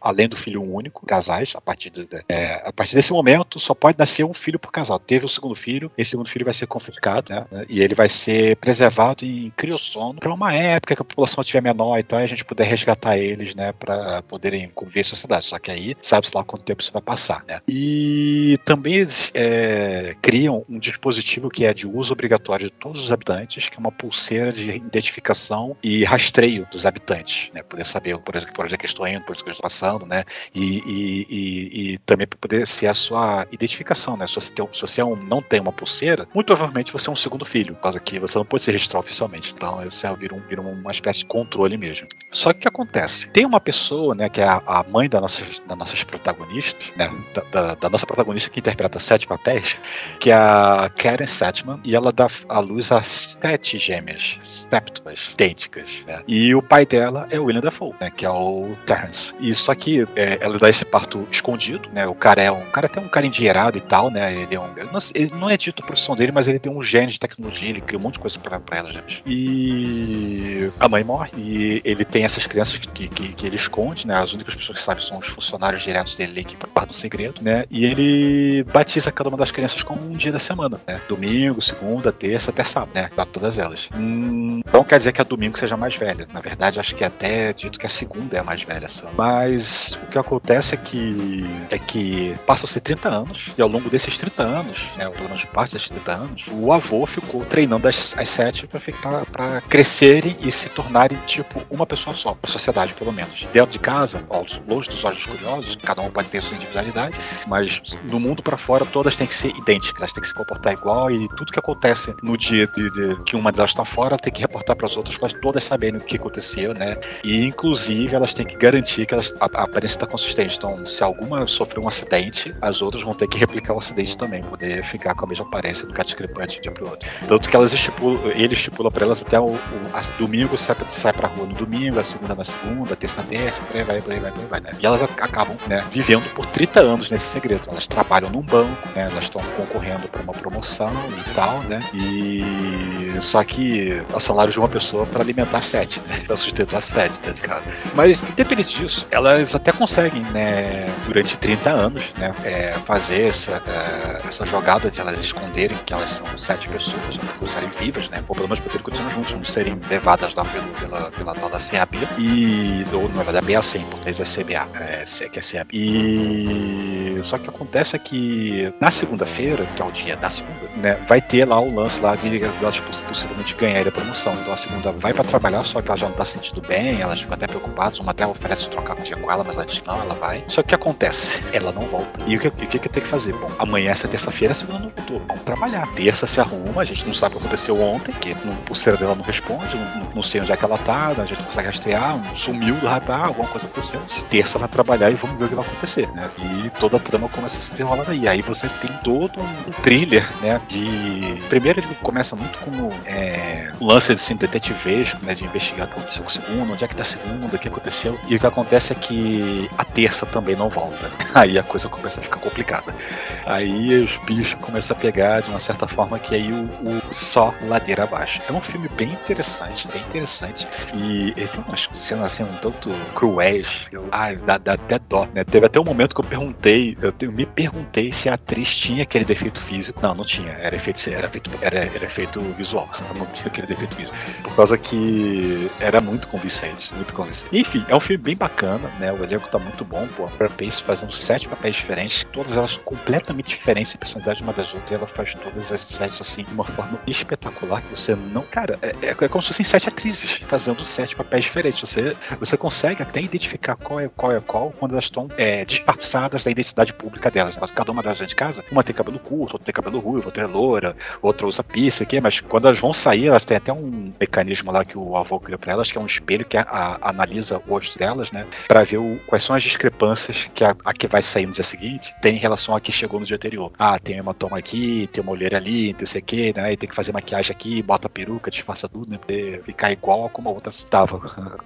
além do filho único, casais, a partir de, de, é, a partir desse momento só pode nascer um filho por casal. Teve o um segundo filho, esse segundo filho vai ser confiscado, né? E ele vai ser preservado em criosono para uma época que a população estiver menor e tal, e a gente puder resgatar eles, né, para poderem conviver em sociedade. Só que aí sabe-se lá quanto tempo isso vai passar, né? E também eles é, criam um dispositivo que é de uso obrigatório de todos os habitantes, que é uma pulseira de identificação e rastreio dos habitantes, né? Poder saber por onde, por onde é que estou indo, por onde é que estou passando, né? E, e, e, e também para poder ser a sua identificação, né? Se você, tem, se você é um, não tem uma pulseira, muito provavelmente você é um segundo filho, por causa que você não pode se registrar oficialmente. Então isso vira, um, vira uma espécie de controle mesmo. Só que o que acontece? Tem uma pessoa, né, que é a, a mãe da nossa, das nossas protagonistas, né? Da, da, da nossa protagonista que interpreta sete papéis, que é a Karen Satchman, e ela dá à luz a sete gêmeas, septuas, idênticas, né? E o pai dela é o William Dafoe, né, que é o Terrence. E só que é, ela dá esse parto escondido, né? O cara é um cara até um cara endinheirado e tal, né? Ele é um. Não, ele não é dito a profissão dele, mas ele tem um gênio de tecnologia, ele cria um monte de coisa pra, pra ela, gêmeas. E a mãe morre. E ele tem essas crianças que, que, que ele esconde, né? As únicas pessoas que sabem são os funcionários diretos dele que guardam o segredo, né? E ele batiza cada uma das crianças com um dia da semana, né? Domingo, segunda, terça, até sábado, né? Pra todas elas. Hum, não quer dizer que a domingo seja mais velha. Na verdade, acho que até é dito que a segunda é a mais velha. Sabe? Mas o que acontece é que é que passam-se trinta anos, e ao longo desses trinta anos, né, ou pelo menos parte desses trinta anos, o avô ficou treinando as, as sete pra, ficar, pra crescerem e se tornarem tipo uma pessoa só, pra sociedade pelo menos. Dentro de casa, longe dos olhos dos curiosos, cada um pode ter sua individualidade, mas no mundo pra fora todas têm que ser idênticas, elas têm que se comportar igual, e tudo que acontece no dia de, de, que uma delas tá fora tem que reportar pras outras, para todas saberem o que aconteceu, né? E inclusive elas têm que garantir que elas, a, a aparência tá consistente. Então se alguma sofreu um acidente, as outras vão ter que replicar o acidente também, poder ficar com a mesma aparência, ficar discrepante de um pro outro. Tanto que elas estipulam, ele estipula pra elas até o, o a, domingo sai, sai pra rua no domingo, a segunda na segunda, a terça na terça, por aí vai, por aí vai, por aí vai, né? E elas acabam, né, vivendo por trinta anos nesse segredo. Elas trabalham num banco, né? Elas estão concorrendo pra uma promoção e tal, né? E só que é o salário de uma pessoa pra alimentar sete, né? Pra sustentar sete dentro de casa. Mas independente disso, elas até conseguem, né, durante trinta anos, né, é, fazer essa, é, essa jogada de elas esconderem que elas são sete pessoas, ou serem vivas, né, ou pelo menos poderem continuar juntos, não serem levadas lá pelo, pela, pela tal da C A B, e, ou não é da B A C, em português é C B A, é, que é C A B. E só que acontece é que na segunda-feira, que é o dia da segunda, né, vai ter lá o lance lá de elas possivelmente ganharem a promoção. Então a segunda vai pra trabalhar, só que ela já não tá se sentindo bem, elas ficam até preocupadas, uma até oferece trocar um dia com ela, mas ela diz que não, ela vai. Só que o que acontece? Ela não volta. E o que, o que que tem que fazer? Bom, amanhã, essa terça-feira, a segunda não voltou. Vamos trabalhar. Terça se arruma, a gente não sabe o que aconteceu ontem, que a pulseira dela não responde, não, não sei onde é que ela tá, a gente não consegue rastrear, sumiu do radar, alguma coisa aconteceu. Terça vai trabalhar e vamos ver o que vai acontecer, né? E toda a trama começa a se desenrolar daí. Aí você tem todo um thriller, né? De... Primeiro ele começa muito como é... lance de assim, detetivesco, né? De investigar o que aconteceu com o segundo, onde é que tá a segunda, o que aconteceu. E o que acontece é que a terça também não volta. Aí a coisa começa a ficar complicada. Aí os bichos começam a pegar de uma certa forma, que aí o, o só ladeira abaixo. É um filme bem interessante, bem interessante. E ele tem umas cenas assim um tanto cruéis. Eu, ai, dá, dá até dó, né? Teve até um momento que eu perguntei, eu, eu me perguntei se a atriz tinha aquele defeito físico. Não, não tinha. Era efeito, era efeito, era, era efeito visual. Não tinha aquele defeito físico. Por causa que era muito convincente, muito convincente. Enfim, é um filme bem bacana, né? O elenco tá muito bom, pô. A Rapace fazendo sete papéis diferentes, todas elas completamente diferentes em personalidade uma das outras, e ela faz todas as sete assim, de uma forma espetacular que você não... Cara, é, é como se fossem sete atrizes fazendo sete papéis diferentes. Você, você consegue até identificar qual é qual é qual quando elas estão é, disfarçadas da identidade pública delas. Mas cada uma das dentro de casa, uma tem cabelo curto, outra tem cabelo ruivo, outra é loura, outra usa pizza aqui, mas quando elas vão sair, elas têm até um mecanismo lá que o avô criou pra elas, que é um espelho que a, a, analisa o rosto delas, né, pra ver o, quais são as discrepâncias que a, a que vai sair no dia seguinte tem em relação a que chegou no dia anterior. Ah, tem um hematoma aqui, tem uma olheira ali, não sei o que, né, e tem que fazer maquiagem aqui, bota a peruca, disfarça tudo, né, poder ficar igual a como a outra estava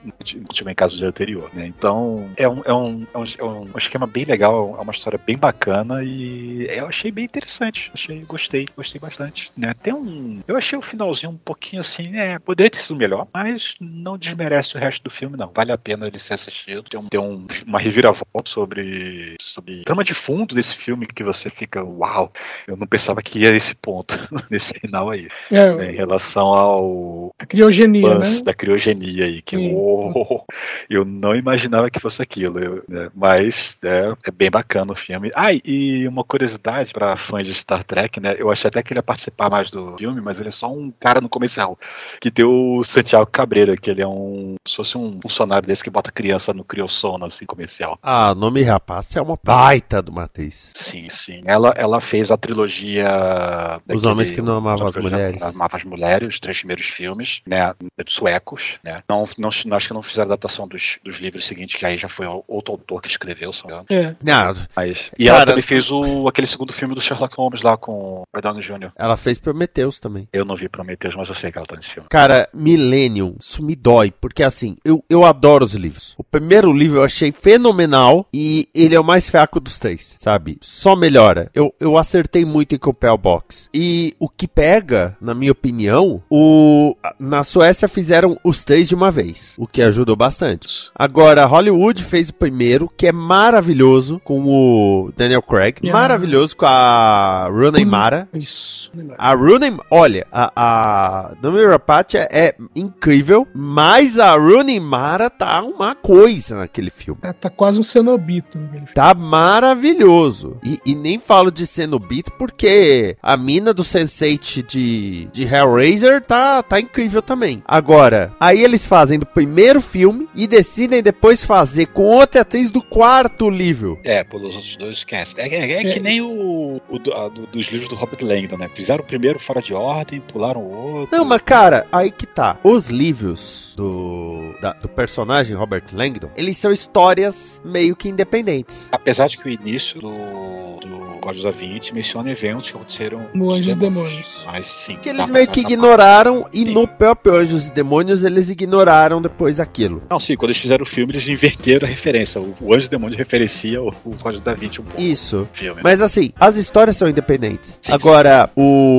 no, no, no caso do dia anterior, né. Então é um, é um, é um, é um esquema bem legal, é uma história história bem bacana e eu achei bem interessante. Achei, gostei, gostei bastante. Né? Tem um, eu achei o finalzinho um pouquinho assim, é, poderia ter sido melhor, mas não desmerece o resto do filme, não. Vale a pena ele ser assistido. Tem, um, tem um, uma reviravolta sobre, sobre trama de fundo desse filme que você fica, uau, eu não pensava que ia esse ponto, nesse final aí. É, né? Em relação ao... A criogenia, né? Da criogenia aí, que oh, eu não imaginava que fosse aquilo, eu, né? Mas é, é bem bacana o filme. Ah, e uma curiosidade pra fãs de Star Trek, né? Eu achei até que ele ia participar mais do filme, mas ele é só um cara no comercial, que tem o Santiago Cabreira, que ele é um, se fosse um funcionário desse que bota criança no criosono, assim, comercial. Ah, Noomi Rapace é uma baita do Matheus. Sim, sim. Ela, ela fez a trilogia... Daquele, Os Homens que Não Amavam as Mulheres. Amavam as Mulheres, os três primeiros filmes, né? Suecos, né? Não, não, acho que não fizeram adaptação dos, dos livros seguintes, que aí já foi outro autor que escreveu, se não me engano. É. Não, mas, e cara, ela também fez o, aquele segundo filme do Sherlock Holmes lá com o Downey Júnior Ela fez Prometheus também. Eu não vi Prometheus, mas eu sei que ela tá nesse filme. Cara, Millennium, isso me dói, porque assim, eu, eu adoro os livros. O primeiro livro eu achei fenomenal e ele é o mais fraco dos três, sabe? Só melhora. Eu, eu acertei muito em Compel Box. E o que pega, na minha opinião, o, na Suécia fizeram os três de uma vez, o que ajudou bastante. Agora, Hollywood fez o primeiro, que é maravilhoso, com o Daniel Craig. Yeah. Maravilhoso com a Rooney Mara. Isso. A Rooney... Olha, a, a Noomi Rapace é incrível, mas a Rooney Mara tá uma coisa naquele filme. Tá, tá quase um cenobito. Tá maravilhoso. E, e nem falo de cenobito porque a mina do Sense eight de, de Hellraiser tá, tá incrível também. Agora, aí eles fazem do primeiro filme e decidem depois fazer com outra atriz do quarto livro. É, pelos outros dois esquece. É, é, é, é que nem o, o a, do, dos livros do Robert Langdon, né? Fizeram o primeiro fora de ordem, pularam o outro. Não, mas cara, aí que tá. Os livros do, da, do personagem Robert Langdon, eles são histórias meio que independentes. Apesar de que o início do, do Código da Vinci menciona eventos que aconteceram no Anjos e Demônios. Mas sim. Que eles meio que ignoraram e sim. No próprio Anjos e Demônios eles ignoraram depois aquilo. Não, sim, quando eles fizeram o filme eles inverteram a referência. O, o Anjo e o Demônio referencia o, o Código da Vinci um pouco. Isso. Filme. Mas assim, as histórias são independentes. Sim, agora, sim. o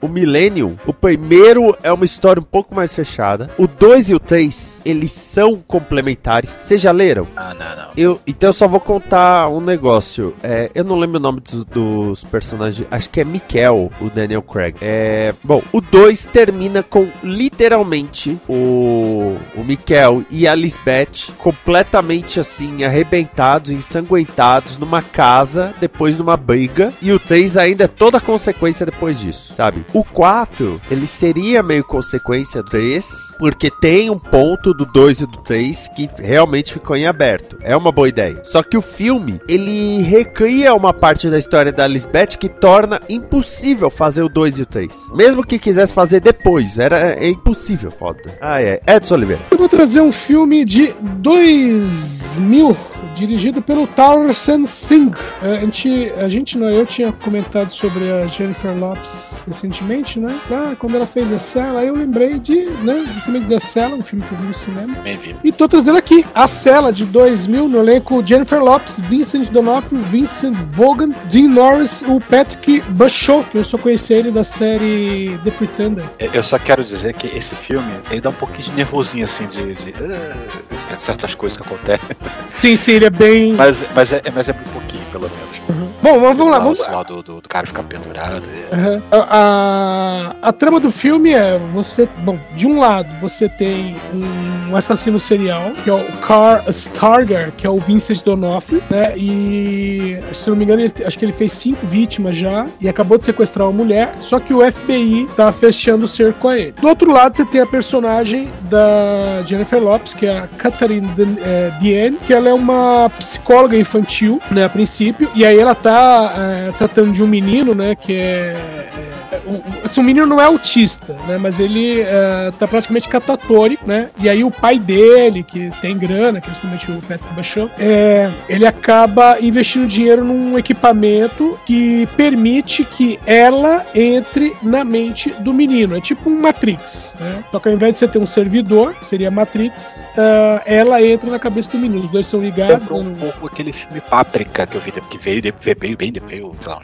o Millennium, o primeiro é uma história um pouco mais fechada. O dois e o três, eles são complementares. Vocês já leram? Ah, não, não. Eu, então eu só vou contar um negócio. É, eu não lembro o nome dos, dos personagens. Acho que é Michael, o Daniel Craig. É, bom, o dois termina com literalmente o, o Michael e a Lisbeth completamente assim, arrebentados, ensanguentados numa casa, depois numa briga. E o três ainda é toda consequência depois disso, sabe? O quatro, ele seria meio consequência do três, porque tem um ponto do dois e do três que realmente ficou em aberto. É uma boa ideia. Só que o filme, ele recria uma parte da história da Lisbeth que torna impossível fazer o dois e o três. Mesmo que quisesse fazer depois, era é impossível, foda. Ah, é. Edson Oliveira. Eu vou trazer um filme de dois mil, dirigido pelo Tarsem Singh. A gente, a gente, não, eu tinha comentado sobre a Jennifer Lopez recentemente, né? Ah, quando ela fez The Cell, aí eu lembrei de, né, justamente The Cell, um filme que eu vi no cinema. Bem-vindo. E tô trazendo aqui A Cela de dois mil, no elenco Jennifer Lopez, Vincent D'Onofrio, Vincent Vaughn, Dean Norris, o Patrick Bushaw, que eu só conheci ele da série The Pretender. Eu só quero dizer que esse filme, ele dá um pouquinho de nervosinho, assim, de, de, de certas coisas que acontecem. Sim, sim, ele é bem... Mas, mas, é, mas é um pouquinho, pelo menos. Uhum. Bom, mas vamos lá, vamos lá. Do, do, do cara ficar pendurado. E... Uhum. A, a, a trama do filme é você... Bom, de um lado, você tem um assassino serial, que é o Carl Starger, que é o Vincent D'Onofrio, né? E, se não me engano, ele, acho que ele fez cinco vítimas já e acabou de sequestrar uma mulher, só que o F B I tá fechando o cerco a ele. Do outro lado, você tem a personagem da Jennifer Lopez, que é a Catherine Dienne, que ela é uma psicóloga infantil, né, a princípio, e aí ela tá Uh, tratando de um menino, né, que é... assim, o menino não é autista, né? Mas ele uh, tá praticamente catatônico, né? E aí o pai dele, que tem grana, que é justamente o Patrick Bachon, é, ele acaba investindo dinheiro num equipamento que permite que ela entre na mente do menino. É tipo um Matrix, né? Só que ao invés de você ter um servidor, que seria Matrix, uh, ela entra na cabeça do menino. Os dois são ligados. Lembrou um no... pouco aquele filme Páprica que eu vi, que veio, veio, veio bem depois, sei lá,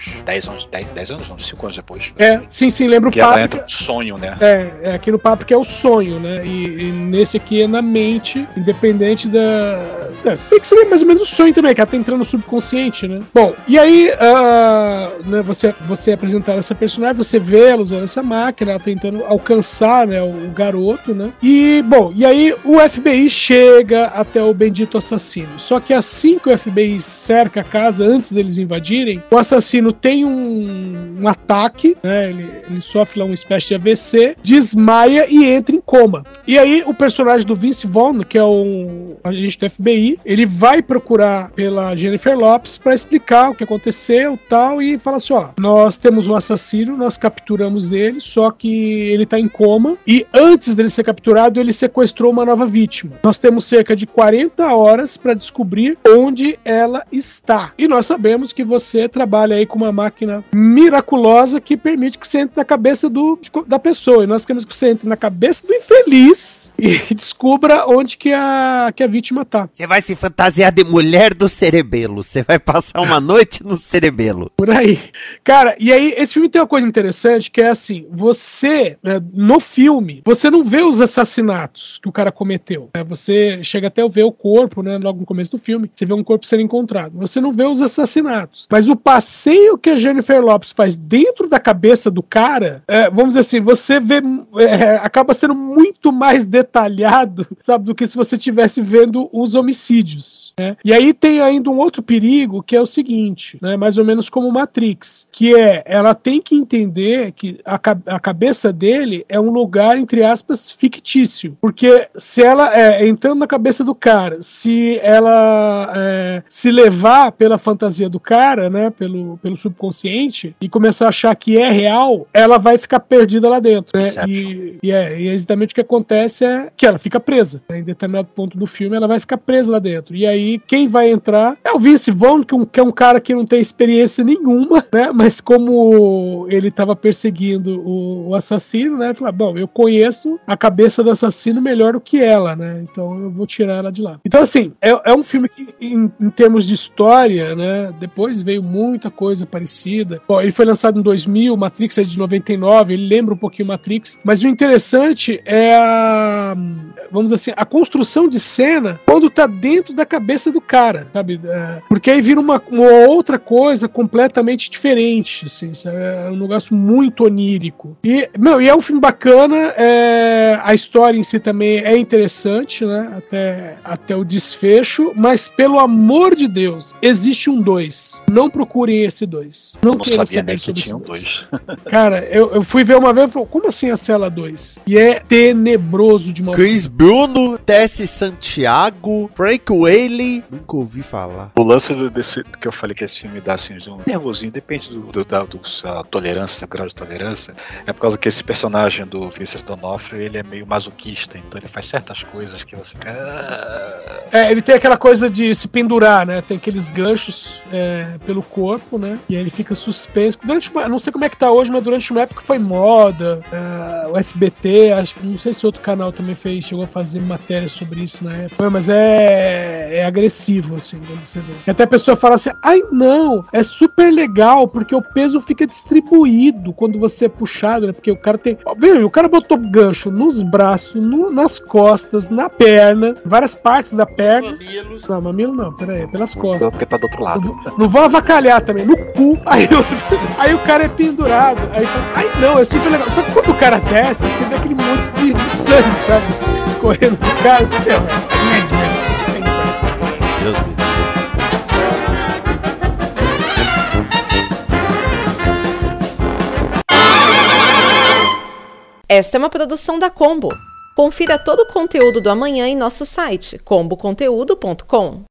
uns dez anos, não, cinco anos depois. É, sim, sim, lembro o Páprica. Que ela entra no sonho, né? É, é, aqui no Páprica é o sonho, né? E, e nesse aqui é na mente, independente da... É, se bem que seria mais ou menos o sonho também, que ela tá entrando no subconsciente, né? Bom, e aí uh, né, você, você apresentar essa personagem, você vê ela usando essa máquina, ela tentando alcançar, né, o, o garoto, né? E, bom, e aí o F B I chega até o bendito assassino. Só que assim que o F B I cerca a casa, antes deles invadirem, o assassino tem um, um ataque, né? Ele, ele sofre lá uma espécie de A V C, desmaia e entra em coma. E aí o personagem do Vince Vaughn, que é um agente do F B I, ele vai procurar pela Jennifer Lopez para explicar o que aconteceu, tal, e fala assim, ó, nós temos um assassino, nós capturamos ele, só que ele tá em coma, e antes dele ser capturado, ele sequestrou uma nova vítima. Nós temos cerca de quarenta horas para descobrir onde ela está. E nós sabemos que você trabalha aí com uma máquina miraculosa que permite que você entre na cabeça do, da pessoa, e nós queremos que você entre na cabeça do infeliz e descubra onde que a, que a vítima tá. Você vai se fantasiar de mulher do cerebelo. Você vai passar uma noite no cerebelo. Por aí. Cara, e aí esse filme tem uma coisa interessante, que é assim, você, né, no filme, você não vê os assassinatos que o cara cometeu. Né? Você chega até ver o corpo, né, logo no começo do filme, você vê um corpo sendo encontrado. Você não vê os assassinatos. Mas o passeio que a Jennifer Lopez faz dentro da cabeça do cara, é, vamos dizer assim, você vê, é, acaba sendo muito mais detalhado, sabe, do que se você estivesse vendo os homicídios, né? E aí tem ainda um outro perigo, que é o seguinte, né, mais ou menos como Matrix, que é, ela tem que entender que a, a cabeça dele é um lugar, entre aspas, fictício, porque se ela, é, entrando na cabeça do cara, se ela é, se levar pela fantasia do cara, né, pelo, pelo subconsciente, e começar a achar que é real, ela vai ficar perdida lá dentro, né? e, e, é, e exatamente o que acontece é que ela fica presa, né? Em determinado ponto do filme ela vai ficar presa lá dentro. E aí, quem vai entrar é o Vince Vaughn, que, um, que é um cara que não tem experiência nenhuma, né? Mas como ele estava perseguindo o, o assassino, né? Ele falou, bom, eu conheço a cabeça do assassino melhor do que ela, né? Então eu vou tirar ela de lá. Então, assim, é, é um filme que, em, em termos de história, né? Depois veio muita coisa parecida. Bom, ele foi lançado em dois mil, Matrix é de noventa e nove, ele lembra um pouquinho Matrix, mas o interessante é a, vamos dizer assim, a construção de cena quando tá dentro da cabeça do cara, sabe? Porque aí vira uma, uma outra coisa completamente diferente, assim, sabe? É um negócio muito onírico. E, meu, e é um filme bacana, é... a história em si também é interessante, né? Até, até o desfecho, mas pelo amor de Deus, existe um dois. Não procurem esse dois. Não, não sabia nem que tinha um dois. Cara, eu, eu fui ver uma vez e falei, como assim a cela dois? E é tenebroso de uma vez. Chris Bruno, Tess Santiago, Frank Whaley, nunca ouvi falar. O lance do, desse, que eu falei que esse filme dá assim um nervosinho, depende do, do, da, do a tolerância, o grau de tolerância, é por causa que esse personagem do Vincent D'Onofrio, ele é meio masoquista, então ele faz certas coisas que você fica... É, ele tem aquela coisa de se pendurar, né, tem aqueles ganchos é, pelo corpo, né, e aí ele fica suspenso, durante uma, não sei como é que tá hoje, mas durante uma época que foi moda, é, o S B T, acho, não sei se outro canal também fez, chegou a fazer matéria sobre isso na época, mas é É, é agressivo, assim, quando você vê. E até a pessoa fala assim, ai não, é super legal, porque o peso fica distribuído quando você é puxado, né? Porque o cara tem... Viu? O cara botou gancho nos braços, no, nas costas, na perna, várias partes da perna. Mamilos. Não, mamilo não, peraí, pelas costas. Porque tá do outro lado. Não, não vou avacalhar também, no cu. Aí, eu, aí o cara é pendurado. Aí fala, ai não, é super legal. Só que quando o cara desce, você vê aquele monte de, de sangue, sabe? Escorrendo no cara. Não é divertido. Deus me livre. Esta é uma produção da Combo. Confira todo o conteúdo do amanhã em nosso site combo conteúdo ponto com.